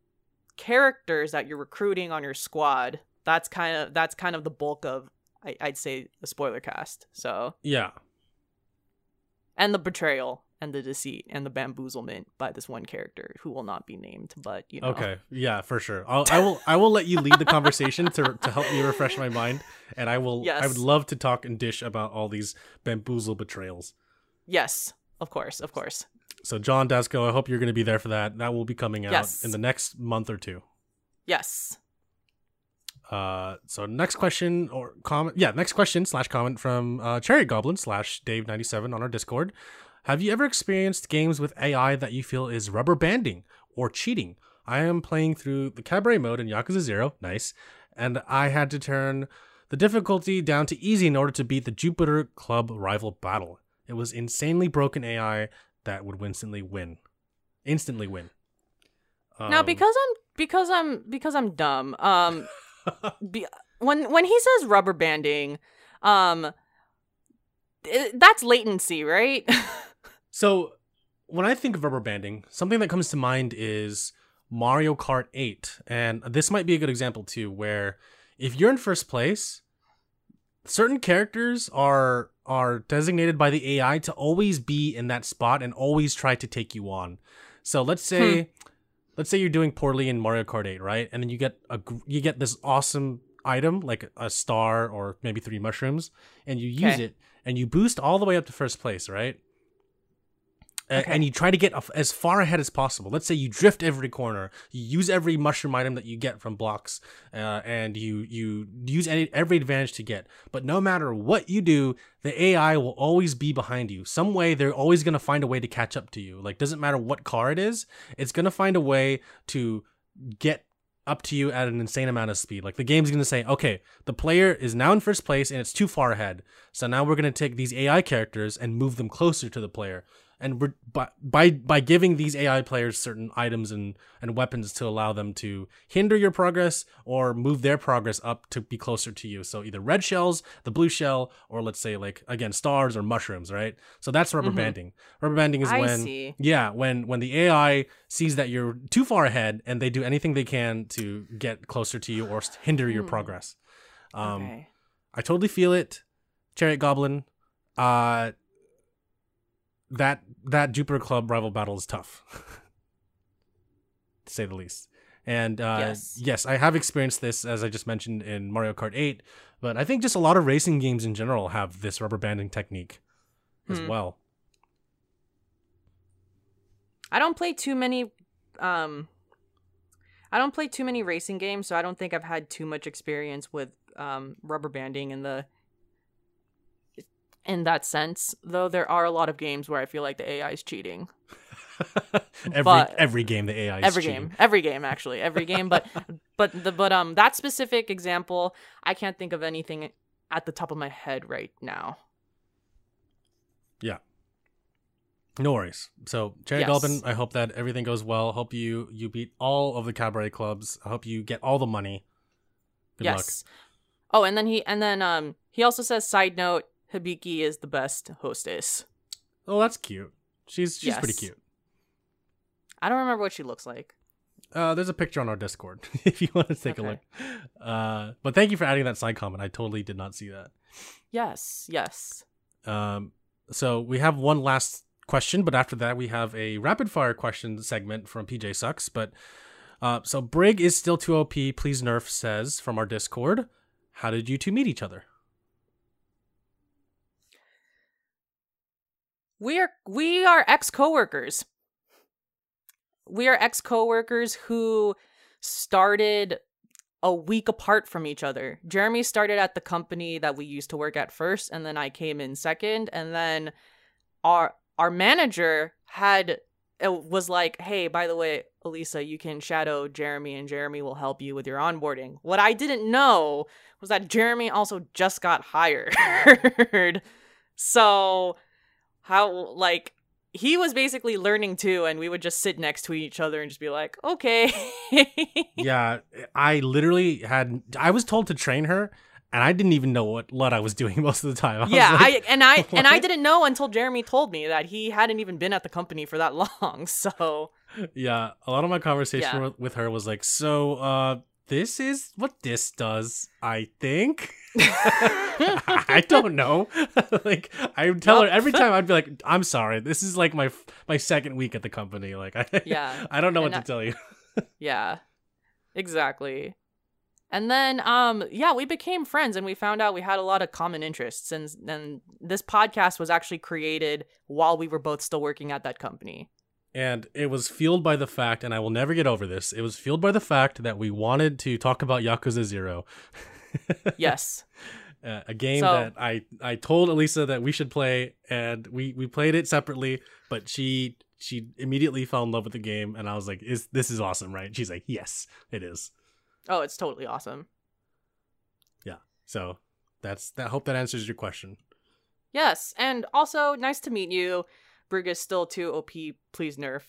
characters that you're recruiting on your squad. That's kind of that's kind of the bulk of I, I'd say the spoiler cast. So yeah, and the betrayal and the deceit and the bamboozlement by this one character who will not be named, but you know. Okay, yeah, for sure. I'll, I will I will let you lead the conversation to to help me refresh my mind, and I will. Yes. I would love to talk and dish about all these bamboozle betrayals. Yes, of course, of course. So, John Dasco, I hope you're going to be there for that. That will be coming out yes. in the next month or two. Yes. Uh, so, next question or comment. Yeah, next question slash comment from uh, Cherry Goblin slash Dave ninety-seven on our Discord. Have you ever experienced games with A I that you feel is rubber banding or cheating? I am playing through the cabaret mode in Yakuza zero. Nice. And I had to turn the difficulty down to easy in order to beat the Jupiter Club rival battle. It was insanely broken A I that would instantly win, instantly win. Um, now, because I'm because I'm because I'm dumb. Um, be, when when he says rubber banding, um, it, that's latency, right? So, when I think of rubber banding, something that comes to mind is Mario Kart eight, and this might be a good example too, where if you're in first place, certain characters are. are designated by the A I to always be in that spot and always try to take you on. So let's say, hmm. let's say you're doing poorly in Mario Kart eight, right? And then you get a you get this awesome item like a star or maybe three mushrooms, and you use okay. it and you boost all the way up to first place, right? Okay. A- and you try to get as far ahead as possible. Let's say you drift every corner, you use every mushroom item that you get from blocks, uh, and you you use any, every advantage to get. But no matter what you do, the A I will always be behind you. Some way, they're always going to find a way to catch up to you. Like, doesn't matter what car it is, it's going to find a way to get up to you at an insane amount of speed. Like, the game's going to say, okay, the player is now in first place and it's too far ahead. So now we're going to take these A I characters and move them closer to the player. And we're, by, by by giving these A I players certain items and, and weapons to allow them to hinder your progress or move their progress up to be closer to you. So either red shells, the blue shell, or let's say, like, again, stars or mushrooms, right? So that's rubber mm-hmm. banding. Rubber banding is I when see. yeah, when when the A I sees that you're too far ahead and they do anything they can to get closer to you or hinder your mm. progress. Um, okay. I totally feel it, Chariot Goblin. Uh... That that Jupiter Club rival battle is tough, to say the least. And uh, yes. yes, I have experienced this, as I just mentioned, in Mario Kart eight. But I think just a lot of racing games in general have this rubber banding technique as mm. well. I don't play too many... Um, I don't play too many racing games, so I don't think I've had too much experience with um, rubber banding in the... in that sense, though there are a lot of games where I feel like the A I is cheating. every but, every game the A I is every cheating. game every game actually every game but but the but um that specific example, I can't think of anything at the top of my head right now. Yeah. No worries. So, Cherry yes. Galvin, I hope that everything goes well. Hope you you beat all of the cabaret clubs. I hope you get all the money. Good yes. luck. Oh, and then he and then um he also says, side note, Hibiki is the best hostess. Oh, that's cute. She's she's yes. pretty cute. I don't remember what she looks like. Uh, there's a picture on our Discord if you want to take okay. a look. Uh, but thank you for adding that side comment. I totally did not see that. Yes, yes. Um, so we have one last question, but after that we have a rapid fire question segment from P J Sucks. But uh, so Brig is still too O P. Please nerf, says from our Discord. How did you two meet each other? We are we are ex-coworkers. We are ex-coworkers who started a week apart from each other. Jeremy started at the company that we used to work at first, and then I came in second, and then our our manager had it was like, "Hey, by the way, Alisa, you can shadow Jeremy, and Jeremy will help you with your onboarding." What I didn't know was that Jeremy also just got hired. So how, like, he was basically learning too, and we would just sit next to each other and just be like, okay. Yeah, I literally had, I was told to train her, and I didn't even know what, what I was doing most of the time. I yeah, was like, I, and I what? and I didn't know until Jeremy told me that he hadn't even been at the company for that long, so. Yeah, a lot of my conversation yeah. with her was like, so, uh, this is what this does, I think. I don't know. Like, I would tell nope. her every time, I'd be like, I'm sorry, this is like my my second week at the company, like I yeah I don't know and what I, to tell you. Yeah, exactly. And then um yeah we became friends, and we found out we had a lot of common interests, and and this podcast was actually created while we were both still working at that company. And it was fueled by the fact, and I will never get over this, it was fueled by the fact that we wanted to talk about Yakuza zero. Yes. Uh, a game so, that I, I told Alisa that we should play, and we, we played it separately, but she she immediately fell in love with the game, and I was like, "Is this is awesome, right?" She's like, "Yes, it is." Oh, it's totally awesome. Yeah. So that's that. Hope that answers your question. Yes, and also nice to meet you. Brig is still too O P. Please nerf.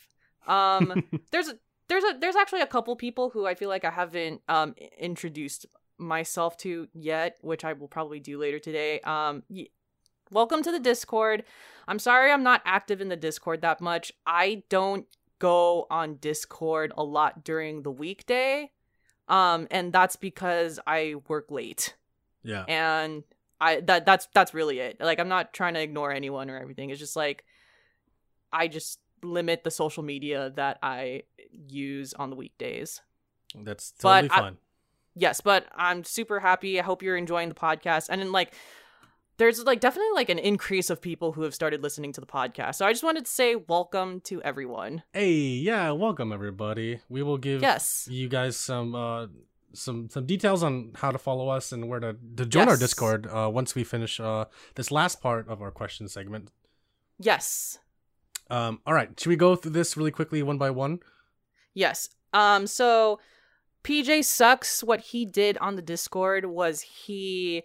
Um, there's a, there's a there's actually a couple people who I feel like I haven't um introduced myself to yet, which I will probably do later today. Um, y- welcome to the Discord. I'm sorry I'm not active in the Discord that much. I don't go on Discord a lot during the weekday, um, and that's because I work late. Yeah, and I that that's that's really it. Like, I'm not trying to ignore anyone or everything. It's just like, I just limit the social media that I use on the weekdays. That's totally but fun. I, yes, but I'm super happy. I hope you're enjoying the podcast. And then, like, there's like definitely like an increase of people who have started listening to the podcast. So I just wanted to say welcome to everyone. Hey, yeah, welcome everybody. We will give yes. you guys some uh some some details on how to follow us and where to, to join yes. our Discord uh once we finish uh this last part of our question segment. Yes. Um, all right. Should we go through this really quickly one by one? Yes. Um, so P J Sucks, what he did on the Discord was he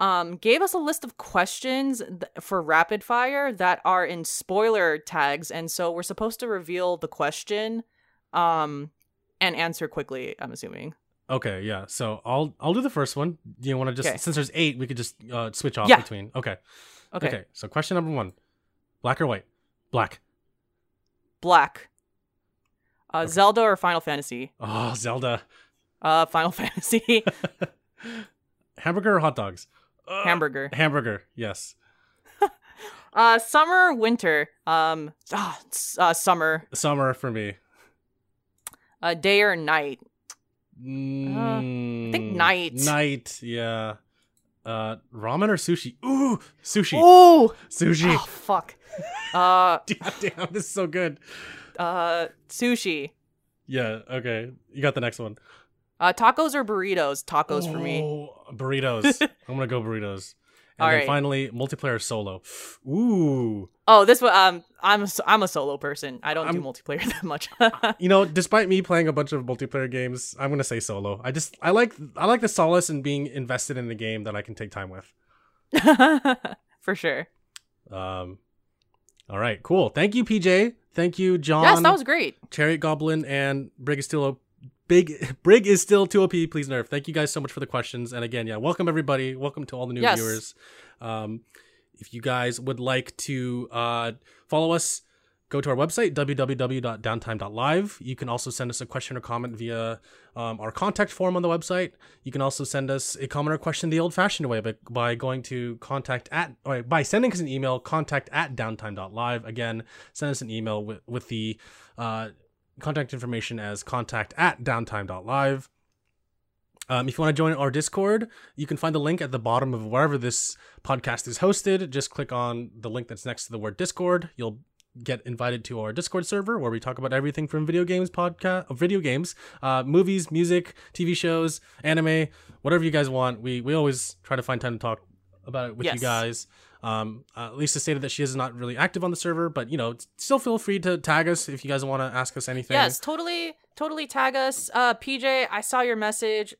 um, gave us a list of questions th- for rapid fire that are in spoiler tags. And so we're supposed to reveal the question um, and answer quickly, I'm assuming. Okay. Yeah. So I'll, I'll do the first one. Do you want to just, okay. since there's eight, we could just uh, switch off yeah. between. Okay. okay. Okay. So question number one, black or white? Black. Black. Uh, okay. Zelda or Final Fantasy? Oh, Zelda. Uh, Final Fantasy. Hamburger or hot dogs? Uh, hamburger. Hamburger, yes. uh, summer or winter? Um, uh, uh, summer. Summer for me. Uh, day or night? Mm, uh, I think night. Night, yeah. Uh, ramen or sushi? Ooh, sushi. Ooh, sushi. Oh, fuck. Uh, damn, this is so good. Uh, sushi. Yeah. Okay, you got the next one. Uh, tacos or burritos? Tacos oh, for me. Burritos. I'm gonna go burritos. And All then right. finally, multiplayer solo. Ooh. Oh, this one. Um, I'm a, I'm a solo person. I don't I'm, do multiplayer that much. You know, despite me playing a bunch of multiplayer games, I'm gonna say solo. I just I like I like the solace in being invested in the game that I can take time with. For sure. Um. All right. Cool. Thank you, P J. Thank you, John. Yes, that was great. Chariot Goblin and Brig is still Big Brig is still two O P. Please nerf. Thank you guys so much for the questions. And again, yeah, welcome everybody. Welcome to all the new yes. viewers. Um, if you guys would like to uh, follow us, go to our website, w w w dot downtime dot live. You can also send us a question or comment via um, our contact form on the website. You can also send us a comment or question the old-fashioned way by, by going to contact at, or by sending us an email, contact at downtime dot live. Again, send us an email with, with the uh, contact information as contact at downtime dot live. Um, if you want to join our Discord, you can find the link at the bottom of wherever this podcast is hosted. Just click on the link that's next to the word Discord. You'll get invited to our Discord server where we talk about everything from video games, podcast, video games, uh, movies, music, T V shows, anime, whatever you guys want. We we always try to find time to talk about it with yes. you guys. Um, uh, Lisa stated that she is not really active on the server, but you know, still feel free to tag us if you guys want to ask us anything. Yes, totally, totally tag us. Uh, P J, I saw your message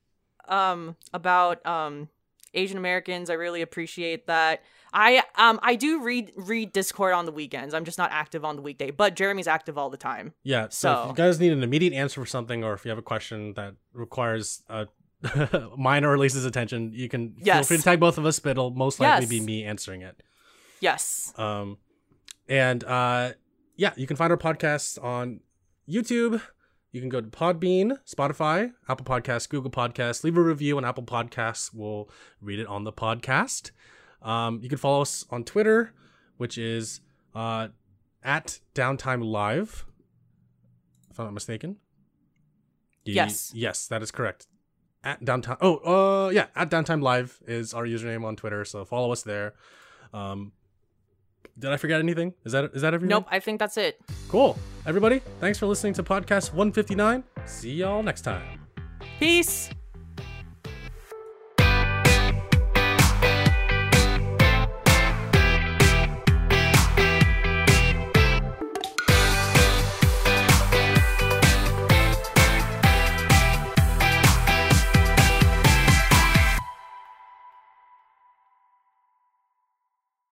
um about um Asian Americans. I really appreciate that. I um I do read read Discord on the weekends. I'm just not active on the weekday, but Jeremy's active all the time. Yeah. So, so if you guys need an immediate answer for something, or if you have a question that requires uh mine or Lisa's attention, you can yes. feel free to tag both of us, but it'll most likely yes. be me answering it. Yes. Um, and uh, yeah, you can find our podcast on YouTube. You can go to Podbean, Spotify, Apple Podcasts, Google Podcasts. Leave a review on Apple Podcasts. We'll read it on the podcast. Um, you can follow us on Twitter, which is uh, at Downtime Live, if I'm not mistaken. You, yes. Yes, that is correct. At Downtime. Oh, uh, yeah. At Downtime Live is our username on Twitter. So follow us there. Um, did I forget anything? Is that is that everything? Nope. I think that's it. Cool. Everybody, thanks for listening to Podcast one fifty-nine. See y'all next time. Peace.